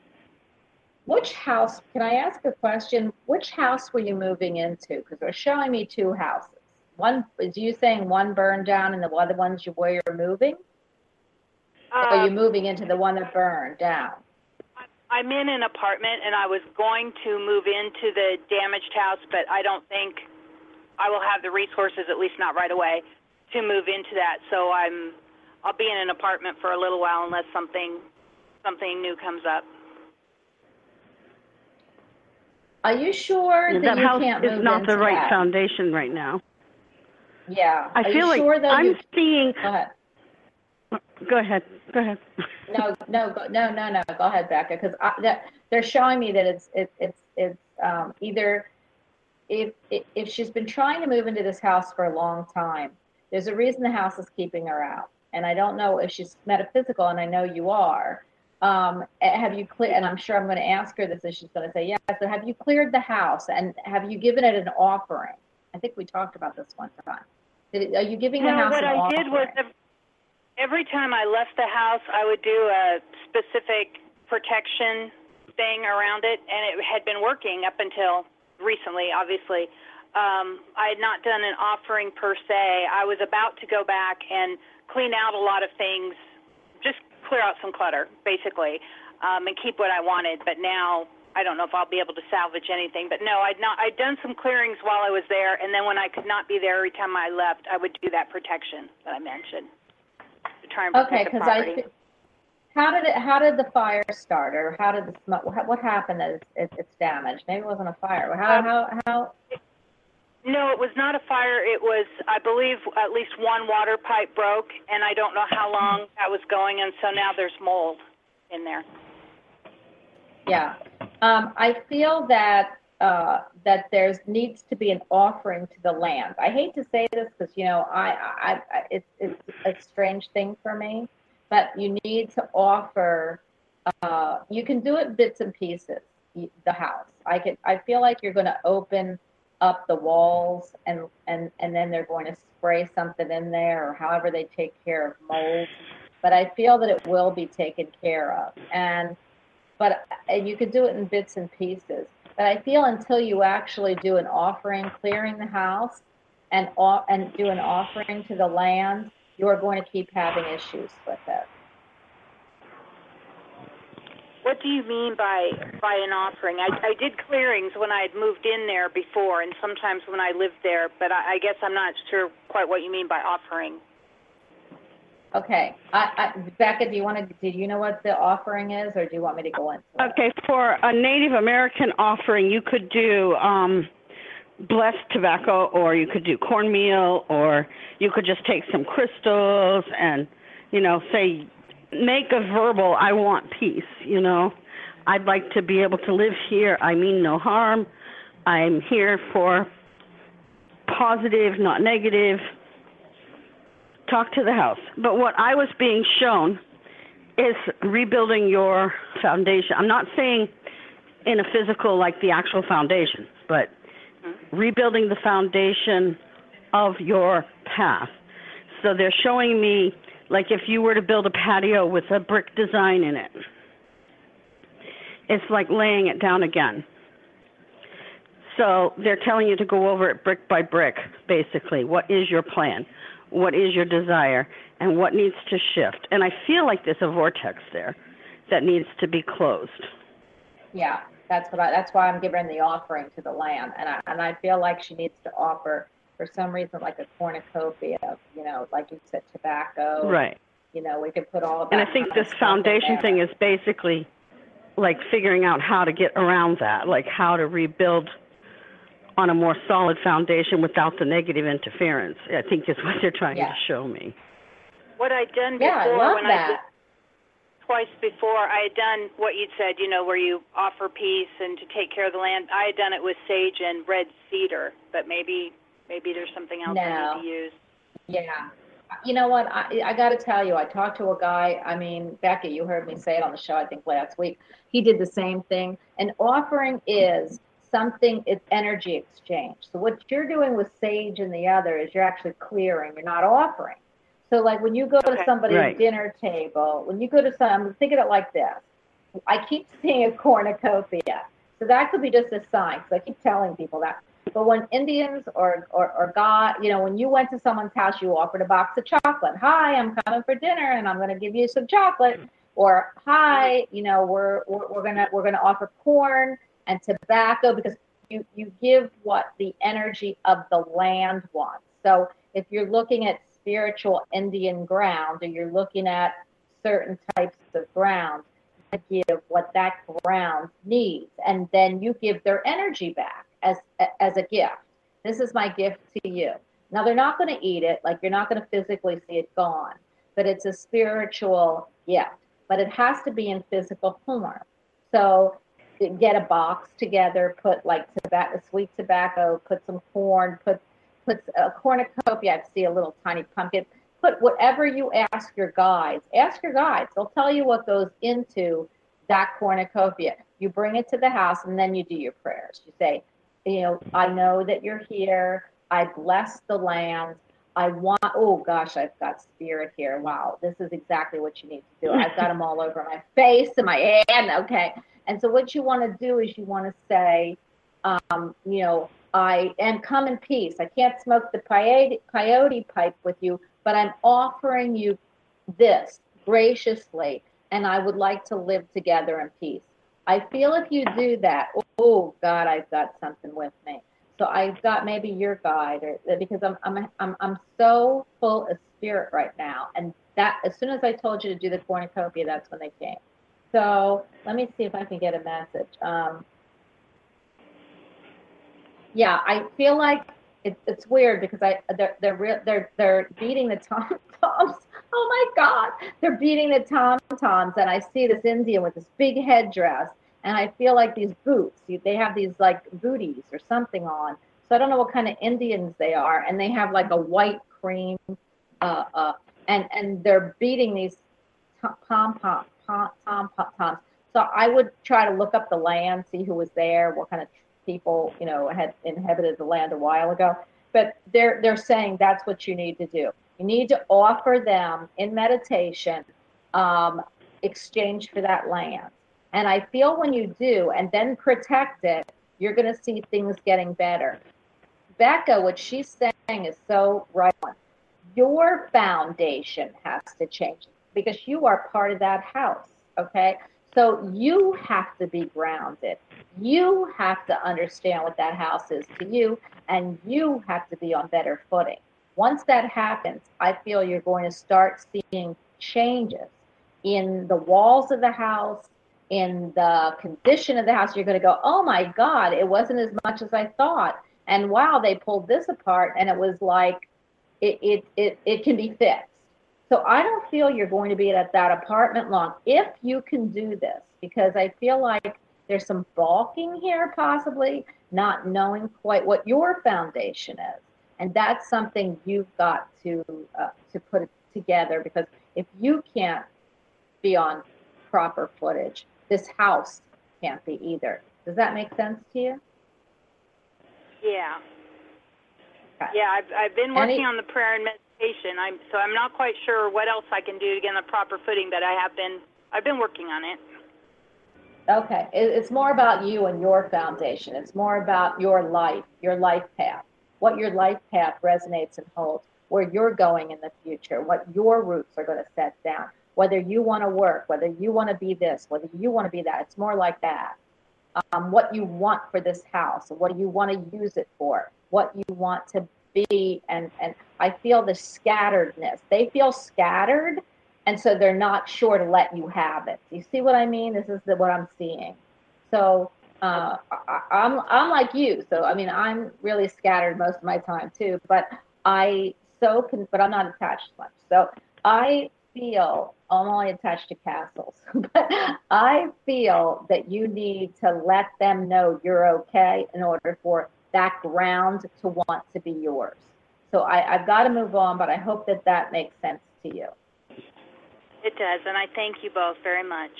which house, can I ask a question? Which house were you moving into? Because they're showing me two houses. One, is you saying one burned down and the other one's where you're moving? Or are you moving into the one that burned down? I'm in an apartment, and I was going to move into the damaged house, but I don't think I will have the resources, at least not right away, to move into that. So I'll be in an apartment for a little while unless something new comes up. Are you sure that you house can't move into that? That house is not the right foundation right now. Yeah. I feel like I'm seeing... Go ahead. No. Go ahead, Becca, because they're showing me that it's either if she's been trying to move into this house for a long time, there's a reason the house is keeping her out, and I don't know if she's metaphysical, and I know you are. Have you cleared? And I'm sure I'm going to ask her this, and she's going to say yes. So have you cleared the house, and have you given it an offering? I think we talked about this one time. Are you giving the house an offering? What I did was. Every time I left the house, I would do a specific protection thing around it, and it had been working up until recently, obviously. I had not done an offering per se. I was about to go back and clean out a lot of things, just clear out some clutter, basically, and keep what I wanted. But now I don't know if I'll be able to salvage anything. But no, I'd done some clearings while I was there, and then when I could not be there every time I left, I would do that protection that I mentioned. Okay, because how did the fire start, or how did the smoke? What happened? That it's damaged. Maybe it wasn't a fire. How? No, it was not a fire. It was, I believe, at least one water pipe broke, and I don't know how long that was going, and so now there's mold in there. Yeah, I feel that that there needs to be an offering to the land. I hate to say this because, you know, it's a strange thing for me, but you need to offer, you can do it bits and pieces, the house. I feel like you're going to open up the walls and then they're going to spray something in there, or however they take care of mold. But I feel that it will be taken care of. But you can do it in bits and pieces. But I feel until you actually do an offering, clearing the house, and do an offering to the land, you are going to keep having issues with it. What do you mean by an offering? I did clearings when I had moved in there before, and sometimes when I lived there, but I guess I'm not sure quite what you mean by offering. Okay, Becca, do you know what the offering is, or do you want me to go into it? Okay, for a Native American offering, you could do blessed tobacco, or you could do cornmeal, or you could just take some crystals and, you know, say, make a verbal, I want peace, you know. I'd like to be able to live here. I mean no harm. I'm here for positive, not negative. Talk to the house. But what I was being shown is rebuilding your foundation. I'm not saying in a physical, like the actual foundation, but rebuilding the foundation of your path. So they're showing me, like if you were to build a patio with a brick design in it, it's like laying it down again. So they're telling you to go over it brick by brick, basically. What is your plan? What is your desire, and what needs to shift? And I feel like there's a vortex there that needs to be closed. Yeah, that's why I'm giving the offering to the land, and I feel like she needs to offer for some reason like a cornucopia of, you know, like you said, tobacco. Right. You know, we could put all of that. And I think this foundation thing is basically like figuring out how to get around that, like how to rebuild on a more solid foundation without the negative interference, I think is what they're trying to show me. What I'd done before, twice before, I had done what you'd said, you know, where you offer peace and to take care of the land. I had done it with sage and red cedar, but maybe there's something else I need to use. Yeah. You know what? I got to tell you, I talked to a guy. I mean, Becca, you heard me say it on the show, I think last week. He did the same thing. An offering is something, it's energy exchange. So what you're doing with sage and the other is you're actually clearing, you're not offering. So like when you go to somebody's dinner table, I'm thinking it like this. I keep seeing a cornucopia. So that could be just a sign, because I keep telling people that. But when Indians or God, you know, when you went to someone's house, you offered a box of chocolate. Hi, I'm coming for dinner and I'm going to give you some chocolate. Or hi, you know, we're going to offer corn and tobacco, because you give what the energy of the land wants. So if you're looking at spiritual Indian ground, or you're looking at certain types of ground, to give what that ground needs, and then you give their energy back as a gift. This is my gift to you. Now, they're not going to eat it, like you're not going to physically see it gone, but it's a spiritual gift, but it has to be in physical form. So get a box together, put like tobacco, sweet tobacco, put some corn, put a cornucopia. I see a little tiny pumpkin. Put whatever you ask your guides. Ask your guides. They'll tell you what goes into that cornucopia. You bring it to the house, and then you do your prayers. You say, you know, I know that you're here. I bless the land. I want, oh gosh, I've got spirit here. Wow, this is exactly what you need to do. I've got them all over my face and my hand. Okay. And so what you want to do is you want to say, you know, I am come in peace. I can't smoke the peyote pipe with you, but I'm offering you this graciously, and I would like to live together in peace. I feel if you do that, oh God, I've got something with me. So I've got maybe your guide, or because I'm so full of spirit right now, and that as soon as I told you to do the cornucopia, that's when they came. So let me see if I can get a message. Yeah, I feel like. It's weird because they're beating the tom-toms. Oh my God, they're beating the tom-toms, and I see this Indian with this big headdress, and I feel like these boots. They have these like booties or something on. So I don't know what kind of Indians they are, and they have like a white cream, and they're beating these tom-toms. So I would try to look up the land, see who was there, what kind of people, you know, had inhabited the land a while ago, but they're saying that's what you need to do. You need to offer them in meditation exchange for that land. And I feel when you do, and then protect it, you're going to see things getting better. Becca, what she's saying is so right on. Your foundation has to change because you are part of that house, okay? So you have to be grounded. You have to understand what that house is to you, and you have to be on better footing. Once that happens, I feel you're going to start seeing changes in the walls of the house, in the condition of the house. You're going to go, oh my God, it wasn't as much as I thought. And wow, they pulled this apart, and it was like, it can be fixed. So I don't feel you're going to be at that apartment long if you can do this, because I feel like there's some balking here, possibly not knowing quite what your foundation is. And that's something you've got to put it together, because if you can't be on proper footage, this house can't be either. Does that make sense to you? Yeah. Okay. Yeah, I've been working on the prayer and meditation. So I'm not quite sure what else I can do to get on the proper footing, but I've been working on it. Okay. It's more about you and your foundation. It's more about your life path, what your life path resonates and holds, where you're going in the future, what your roots are going to set down, whether you want to work, whether you want to be this, whether you want to be that. It's more like that. What you want for this house, what you want to use it for, what you want to be, and I feel the scatteredness. They feel scattered, and so they're not sure to let you have it. You see what I mean? This is what I'm seeing. So I'm like you. So I mean, I'm really scattered most of my time too. But but I'm not attached much. So I feel I'm only attached to castles. But I feel that you need to let them know you're okay in order for that ground to want to be yours. So I've got to move on, but I hope that makes sense to you. It does, and I thank you both very much.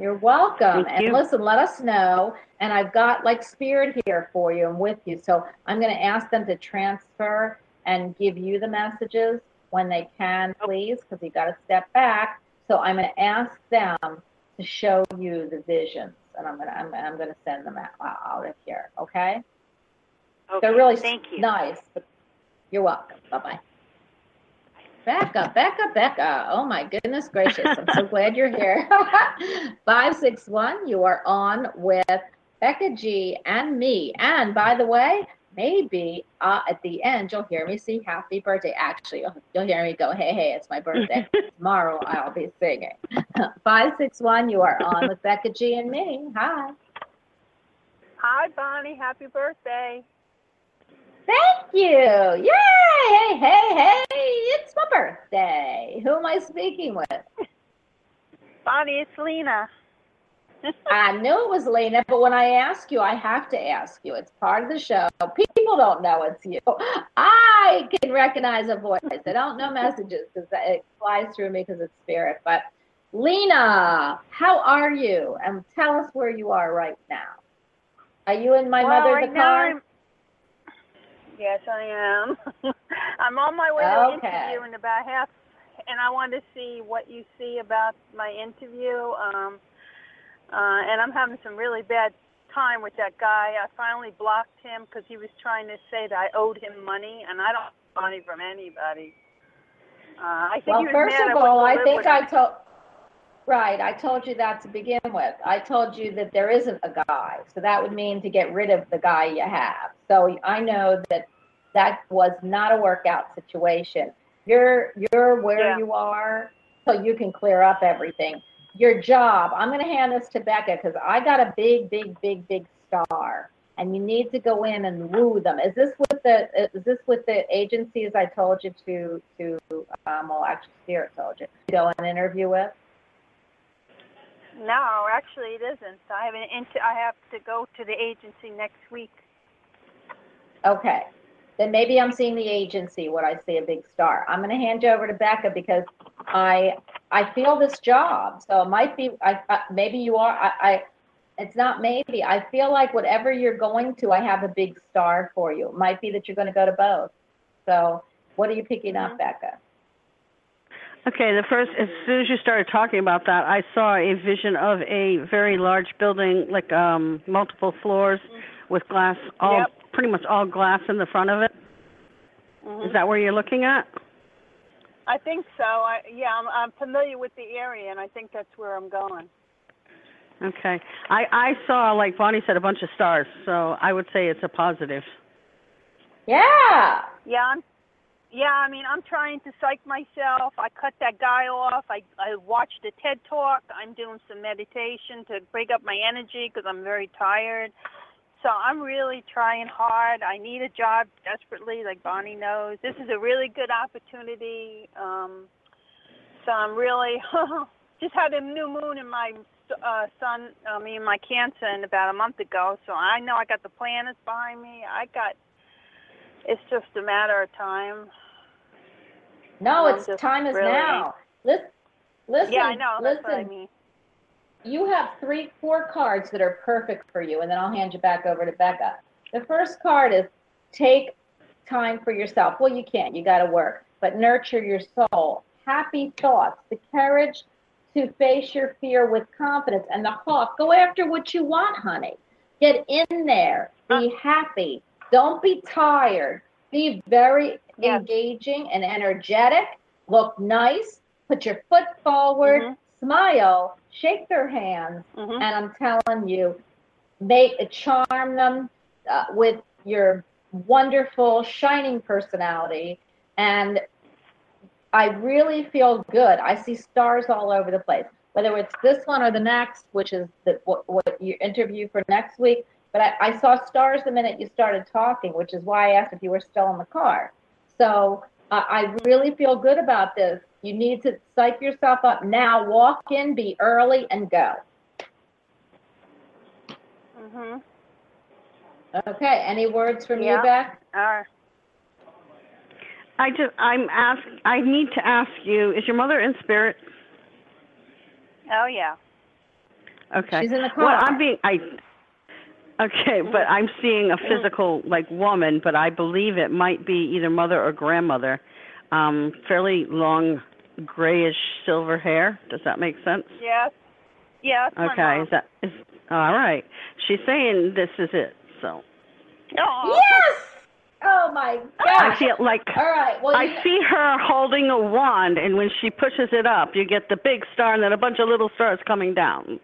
You're welcome. Thank you. Listen, let us know. And I've got like spirit here for you and with you. So I'm going to ask them to transfer and give you the messages when they can, please, because you've got to step back. So I'm going to ask them to show you the visions, and I'm going to send them out of here. Okay. Okay, they're really thank you. Nice. You're welcome. Bye-bye. Becca. Oh, my goodness gracious. I'm so glad you're here. 561, you are on with Becca G and me. And, by the way, maybe at the end you'll hear me say happy birthday. Actually, you'll hear me go, hey, it's my birthday. Tomorrow I'll be singing. 561, you are on with Becca G. and me. Hi. Hi, Bonnie. Happy birthday. Thank you. Yay. Hey, hey, hey. It's my birthday. Who am I speaking with? Bonnie, it's Lena. I knew it was Lena, but when I ask you, I have to ask you. It's part of the show. People don't know it's you. I can recognize a voice. I don't know messages because it flies through me because it's spirit. But Lena, how are you? And tell us where you are right now. Are you in my car? Yes, I am. I'm on my way to the interview in about half, and I want to see what you see about my interview. And I'm having some really bad time with that guy. I finally blocked him because he was trying to say that I owed him money, and I don't owe money from anybody. I told you that to begin with. I told you that there isn't a guy, so that would mean to get rid of the guy you have. So I know that was not a workout situation. You're where you are, so you can clear up everything. Your job, I'm going to hand this to Becca because I got a big, big, big, big star, and you need to go in and woo them. Is this with the agencies I told you actually Spirit told you to go and interview with? No, actually it isn't. I have to go to the agency next week. Okay. Then maybe I'm seeing the agency when I see a big star. I'm going to hand you over to Becca because I feel this job. So it might be, maybe you are, it's not maybe. I feel like whatever you're going to, I have a big star for you. It might be that you're going to go to both. So what are you picking up, Becca? Okay, as soon as you started talking about that, I saw a vision of a very large building, like multiple floors with glass, pretty much all glass in the front of it. Mm-hmm. Is that where you're looking at? I think so. I'm familiar with the area, and I think that's where I'm going. Okay. I saw, like Bonnie said, a bunch of stars, so I would say it's a positive. Yeah. Yeah, I'm trying to psych myself. I cut that guy off. I watched a TED Talk. I'm doing some meditation to break up my energy because I'm very tired. So I'm really trying hard. I need a job desperately, like Bonnie knows. This is a really good opportunity. So I'm really just had a new moon in my my Cancer in about a month ago. So I know I got the planets behind me. It's just a matter of time. No, time is now. Listen. Yeah, I know. That's what I mean. You have four cards that are perfect for you, and then I'll hand you back over to Becca. The first card is take time for yourself. Well, you can't. You got to work. But nurture your soul. Happy thoughts. The courage to face your fear with confidence. And the hawk. Go after what you want, honey. Get in there. Be happy. Don't be tired. Be very engaging and energetic. Look nice. Put your foot forward. Mm-hmm. Smile. Shake their hands. Mm-hmm. And I'm telling you, charm them with your wonderful, shining personality. And I really feel good. I see stars all over the place. Whether it's this one or the next, which is what you interview for next week, but I saw stars the minute you started talking, which is why I asked if you were still in the car. So I really feel good about this. You need to psych yourself up now. Walk in, be early, and go. Mhm. Okay. Any words from you, Beth? I need to ask you: is your mother in spirit? Oh yeah. Okay. She's in the car. Well, Okay, but I'm seeing a physical, like, woman, but I believe it might be either mother or grandmother. Fairly long, grayish silver hair. Does that make sense? Yes. Yeah. Okay. Is all right? She's saying this is it. So. Aww. Yes. Oh my gosh. I feel like. All right. Well, I see her holding a wand, and when she pushes it up, you get the big star, and then a bunch of little stars coming down,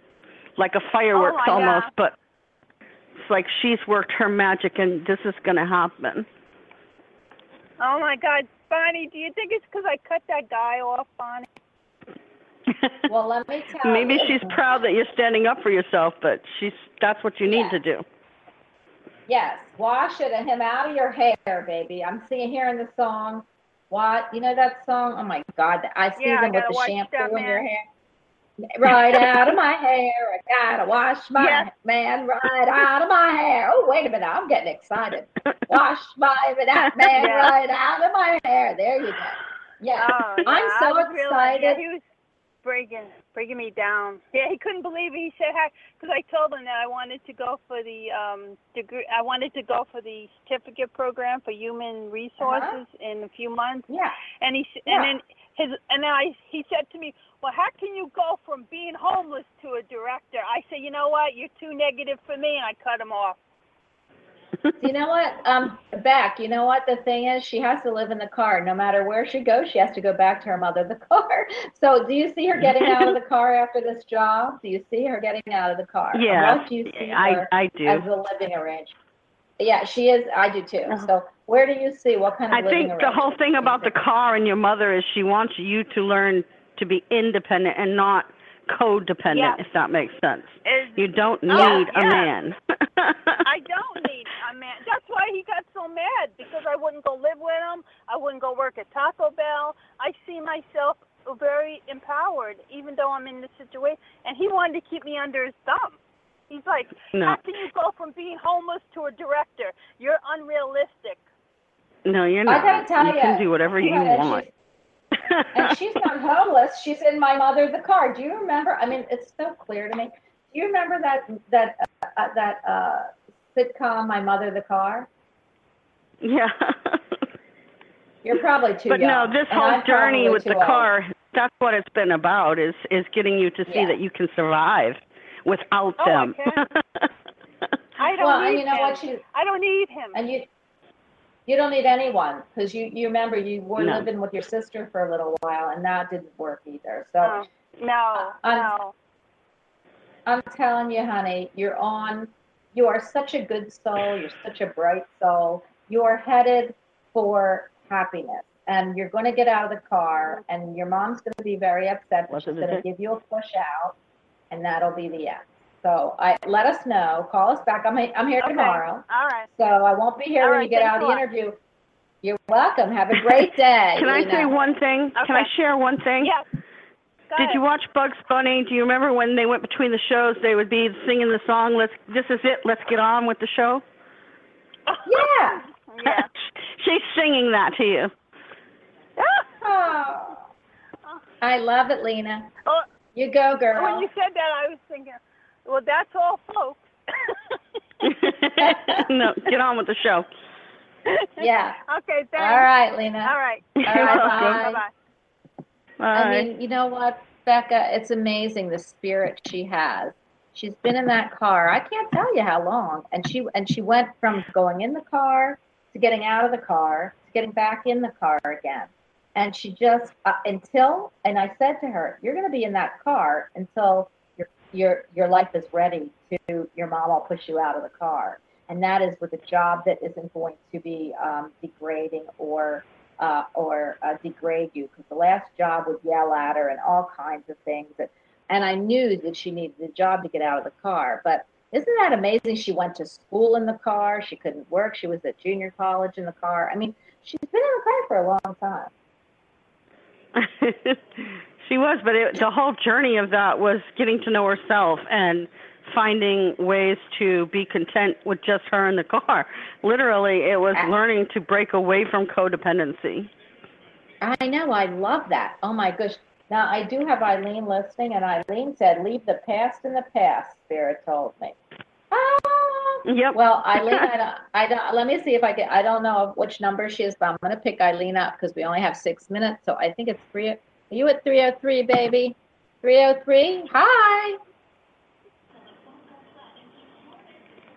like a fireworks almost, but. Like she's worked her magic and this is going to happen. Oh my God, Bonnie, do you think it's because I cut that guy off, Bonnie? Well, let me tell Maybe you. She's proud that you're standing up for yourself, but that's what you need to do. Yes. Wash it and him out of your hair, baby. I'm singing here in the song. What? You know that song? Oh, my God. I see them with the shampoo in your hair. Right out of my hair. I got to wash my man right out of my hair. Oh, wait a minute. I'm getting excited. Wash that man right out of my hair. There you go. Yeah. Oh, yeah. I'm so excited. He was breaking me down. Yeah, he couldn't believe it. He said hi because I told him that I wanted to go for the degree. I wanted to go for the certificate program for human resources in a few months. Yeah. And he said to me, "Well, how can you go from being homeless to a director?" I said, "You know what? You're too negative for me," and I cut him off. You know what, Beck, you know what the thing is? She has to live in the car. No matter where she goes, she has to go back to her mother, the car. So do you see her getting out of the car after this job? Do you see her getting out of the car? Yeah, what do you see her I do. As a living arrangement? Yeah, she is. I do, too. Uh-huh. So where do you see what kind of living arrangement? I think the whole thing about the car and your mother is she wants you to learn to be independent and not codependent, if that makes sense. You don't need a man. I don't need a man. That's why he got so mad, because I wouldn't go live with him. I wouldn't go work at Taco Bell. I see myself very empowered, even though I'm in this situation. And he wanted to keep me under his thumb. He's like, how can you go from being homeless to a director? You're unrealistic. No, you're not. I gotta tell you can do whatever you want. And she's not homeless. She's in my mother, the car. Do you remember? I mean, it's so clear to me. Do you remember that sitcom, My Mother, the Car? Yeah. You're probably too young. But no, this whole journey with the car, that's what it's been about, is getting you to see that you can survive without them. I don't need him. I don't need him. And you don't need anyone, because you remember you were living with your sister for a little while, and that didn't work either. So I'm telling you, honey, you are such a good soul. You're such a bright soul. You are headed for happiness, and you're going to get out of the car, and your mom's going to be very upset. She's going to give you a push out, and that'll be the end. So let us know. Call us back. I'm here tomorrow. All right. So I won't be here when you get out of the interview. You're welcome. Have a great day. Can I say one thing? Okay. Can I share one thing? Yes. Did you watch Bugs Bunny? Do you remember when they went between the shows, they would be singing the song, this is it, let's get on with the show? Yeah. She's singing that to you. Oh. I love it, Lena. You go, girl. When you said that, I was thinking, well, that's all, folks. No, get on with the show. Yeah. Okay, thanks. All right, Lena. All right. All right, bye-bye. Bye. I mean, you know what, Becca? It's amazing the spirit she has. She's been in that car. I can't tell you how long. And she went from going in the car to getting out of the car to getting back in the car again. And she just, and I said to her, you're going to be in that car until your life is ready to, your mom will push you out of the car. And that is with a job that isn't going to be degrading or degrade you. Because the last job would yell at her and all kinds of things. And I knew that she needed a job to get out of the car. But isn't that amazing? She went to school in the car. She couldn't work. She was at junior college in the car. I mean, she's been in the car for a long time. She was, but the whole journey of that was getting to know herself and finding ways to be content with just her in the car. Literally, it was learning to break away from codependency. I know. I love that. Oh, my gosh. Now, I do have Eileen listening, and Eileen said, leave the past in the past, Spirit told me. Yep. Well, Eileen, I don't, let me see if I can. I don't know which number she is, but I'm going to pick Eileen up because we only have 6 minutes. So I think it's 3. Are you at 303, baby? 303? Hi.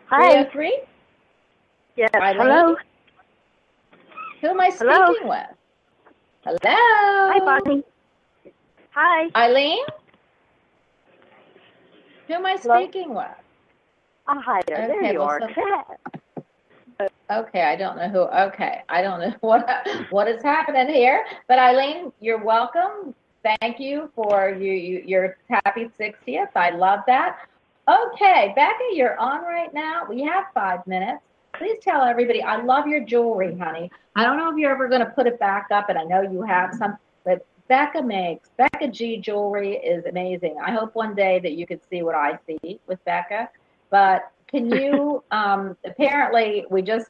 Hi. 303? Yes. Eileen? Hello. Who am I speaking with? Hello. Hi, Bonnie. Hi. Eileen? Who am I speaking with? Oh, hi there. Okay, there you are. Okay, I don't know who. Okay, I don't know what is happening here. But Eileen, you're welcome. Thank you for your happy 60th. I love that. Okay, Becca, you're on right now. We have 5 minutes. Please tell everybody, I love your jewelry, honey. I don't know if you're ever going to put it back up, and I know you have some, but Becca G jewelry is amazing. I hope one day that you could see what I see with Becca. But can you, apparently we just,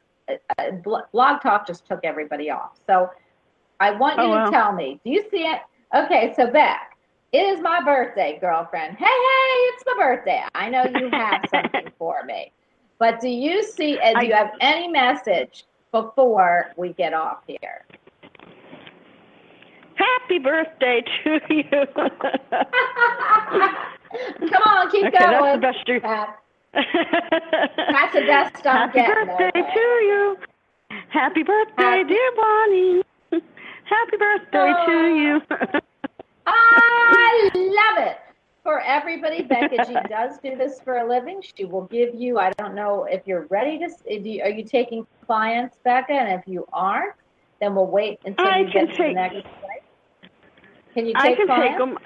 Blog Talk just took everybody off. So I want you to tell me, do you see it? Okay, so Beck, it is my birthday, girlfriend. Hey, it's my birthday. I know you have something for me. But do you see, do you have any message before we get off here? Happy birthday to you. Come on, keep going. That's the best that's the best I'm getting. Happy birthday to you. Happy birthday, dear Bonnie. Happy birthday to you. I love it. For everybody, Becca G does do this for a living. She will give you, I don't know if you're ready to, are you taking clients, Becca? And if you aren't, then we'll wait until you get to the next slide. Can you take clients? I can take them.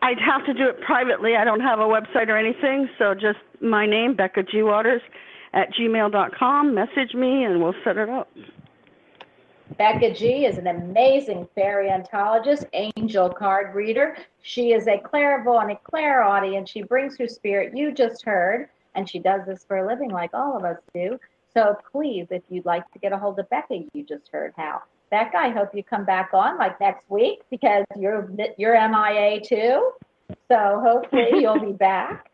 I'd have to do it privately. I don't have a website or anything. So just my name, Becca G. Waters at gmail.com. Message me and we'll set it up. Becca G is an amazing fairy ontologist, angel card reader. She is a clairvoyant, a clairaudient. She brings her spirit, you just heard, and she does this for a living like all of us do. So please, if you'd like to get a hold of Becca, you just heard how. Becca, I hope you come back on like next week because you're MIA too. So hopefully you'll be back.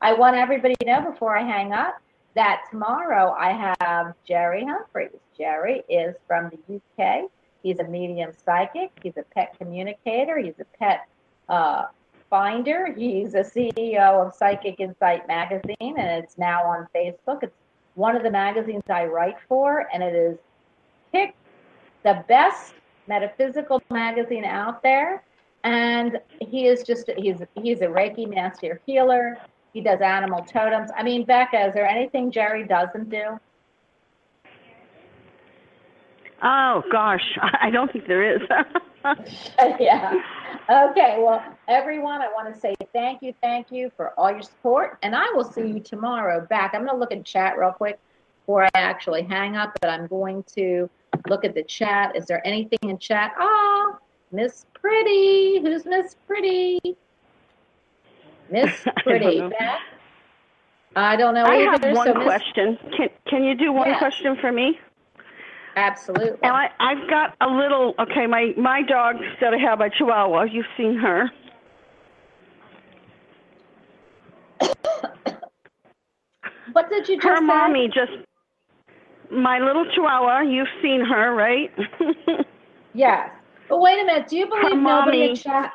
I want everybody to know before I hang up that tomorrow I have Jerry Humphreys. Jerry is from the UK. He's a medium psychic. He's a pet communicator. He's a pet finder. He's a CEO of Psychic Insight magazine, and it's now on Facebook. It's one of the magazines I write for, and it is picked the best metaphysical magazine out there. And he is he's a Reiki master healer. He does animal totems. I mean, Becca, is there anything Jerry doesn't do? Oh, gosh. I don't think there is. Yeah. Okay. Well, everyone, I want to say thank you for all your support. And I will see you tomorrow back. I'm going to look at chat real quick before I actually hang up, but I'm going to look at the chat. Is there anything in chat? Oh, Miss Pretty. Who's Miss Pretty? Miss Pretty, I don't know. I have one question. Can you do one question for me? Absolutely. And I've got a little. Okay, my dog that I have, a Chihuahua. You've seen her. What did you just say? Her mommy just. My little Chihuahua. You've seen her, right? Yes. But wait a minute. Do you believe nobody in chat?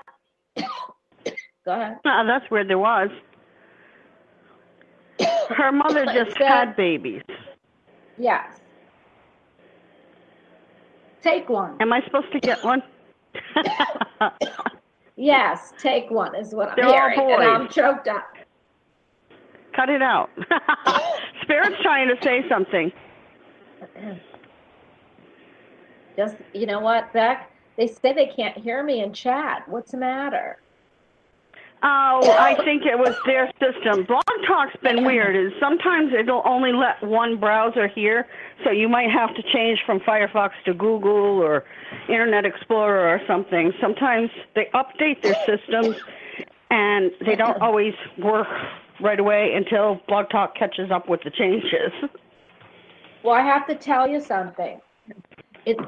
Go ahead. That's where there was. Her mother just had babies. Yes. Take one. Am I supposed to get one? Yes, take one is what I'm hearing. All boys. And I'm choked up. Cut it out. Spirit's trying to say something. Just, you know what, Beck? They say they can't hear me in chat. What's the matter? Oh, I think it was their system. Blog Talk's been weird. Is sometimes it'll only let one browser hear, so you might have to change from Firefox to Google or Internet Explorer or something. Sometimes they update their systems, and they don't always work right away until Blog Talk catches up with the changes. Well, I have to tell you something.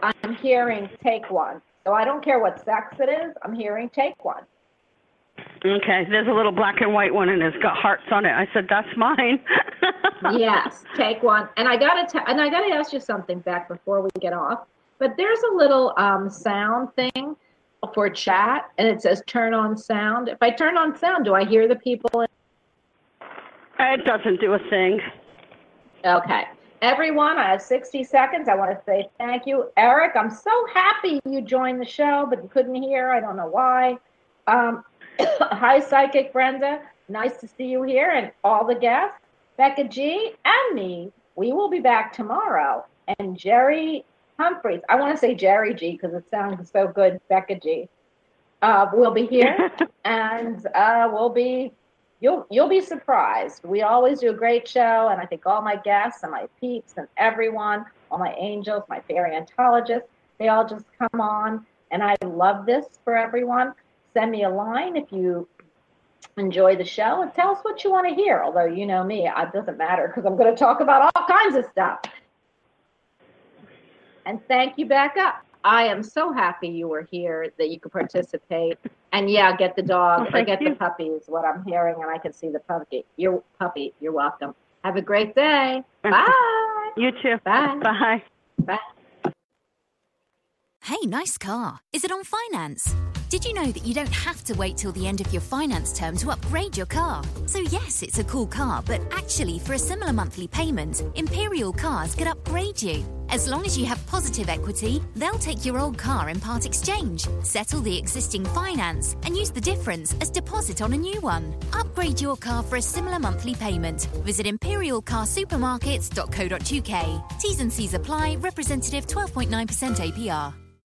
I'm hearing take one. So I don't care what sex it is. I'm hearing take one. Okay, there's a little black and white one, and it's got hearts on it. I said, that's mine. Yes, take one. And I gotta ask you something, Beck, before we get off. But there's a little sound thing for chat, and it says turn on sound. If I turn on sound, do I hear the people? It doesn't do a thing. Okay. Everyone, I have 60 seconds. I want to say thank you. Eric, I'm so happy you joined the show, but you couldn't hear. I don't know why. Hi, Psychic Brenda. Nice to see you here and all the guests. Becca G and me, we will be back tomorrow. And Jerry Humphreys, I want to say Jerry G because it sounds so good, Becca G. We'll be here, and you'll be surprised. We always do a great show, and I think all my guests and my peeps and everyone, all my angels, my paleontologists, they all just come on, and I love this for everyone. Send me a line if you enjoy the show and tell us what you want to hear. Although you know me, it doesn't matter because I'm going to talk about all kinds of stuff. And thank you, Becca. I am so happy you were here, that you could participate. And yeah, get the dog or get the puppy is what I'm hearing, and I can see the puppy. Your puppy, you're welcome. Have a great day. Bye. You too. Bye. Bye. Bye. Hey, nice car. Is it on finance? Did you know that you don't have to wait till the end of your finance term to upgrade your car? So yes, it's a cool car, but actually for a similar monthly payment, Imperial Cars could upgrade you. As long as you have positive equity, they'll take your old car in part exchange, settle the existing finance, and use the difference as deposit on a new one. Upgrade your car for a similar monthly payment. Visit imperialcarsupermarkets.co.uk. T's and C's apply. Representative 12.9% APR.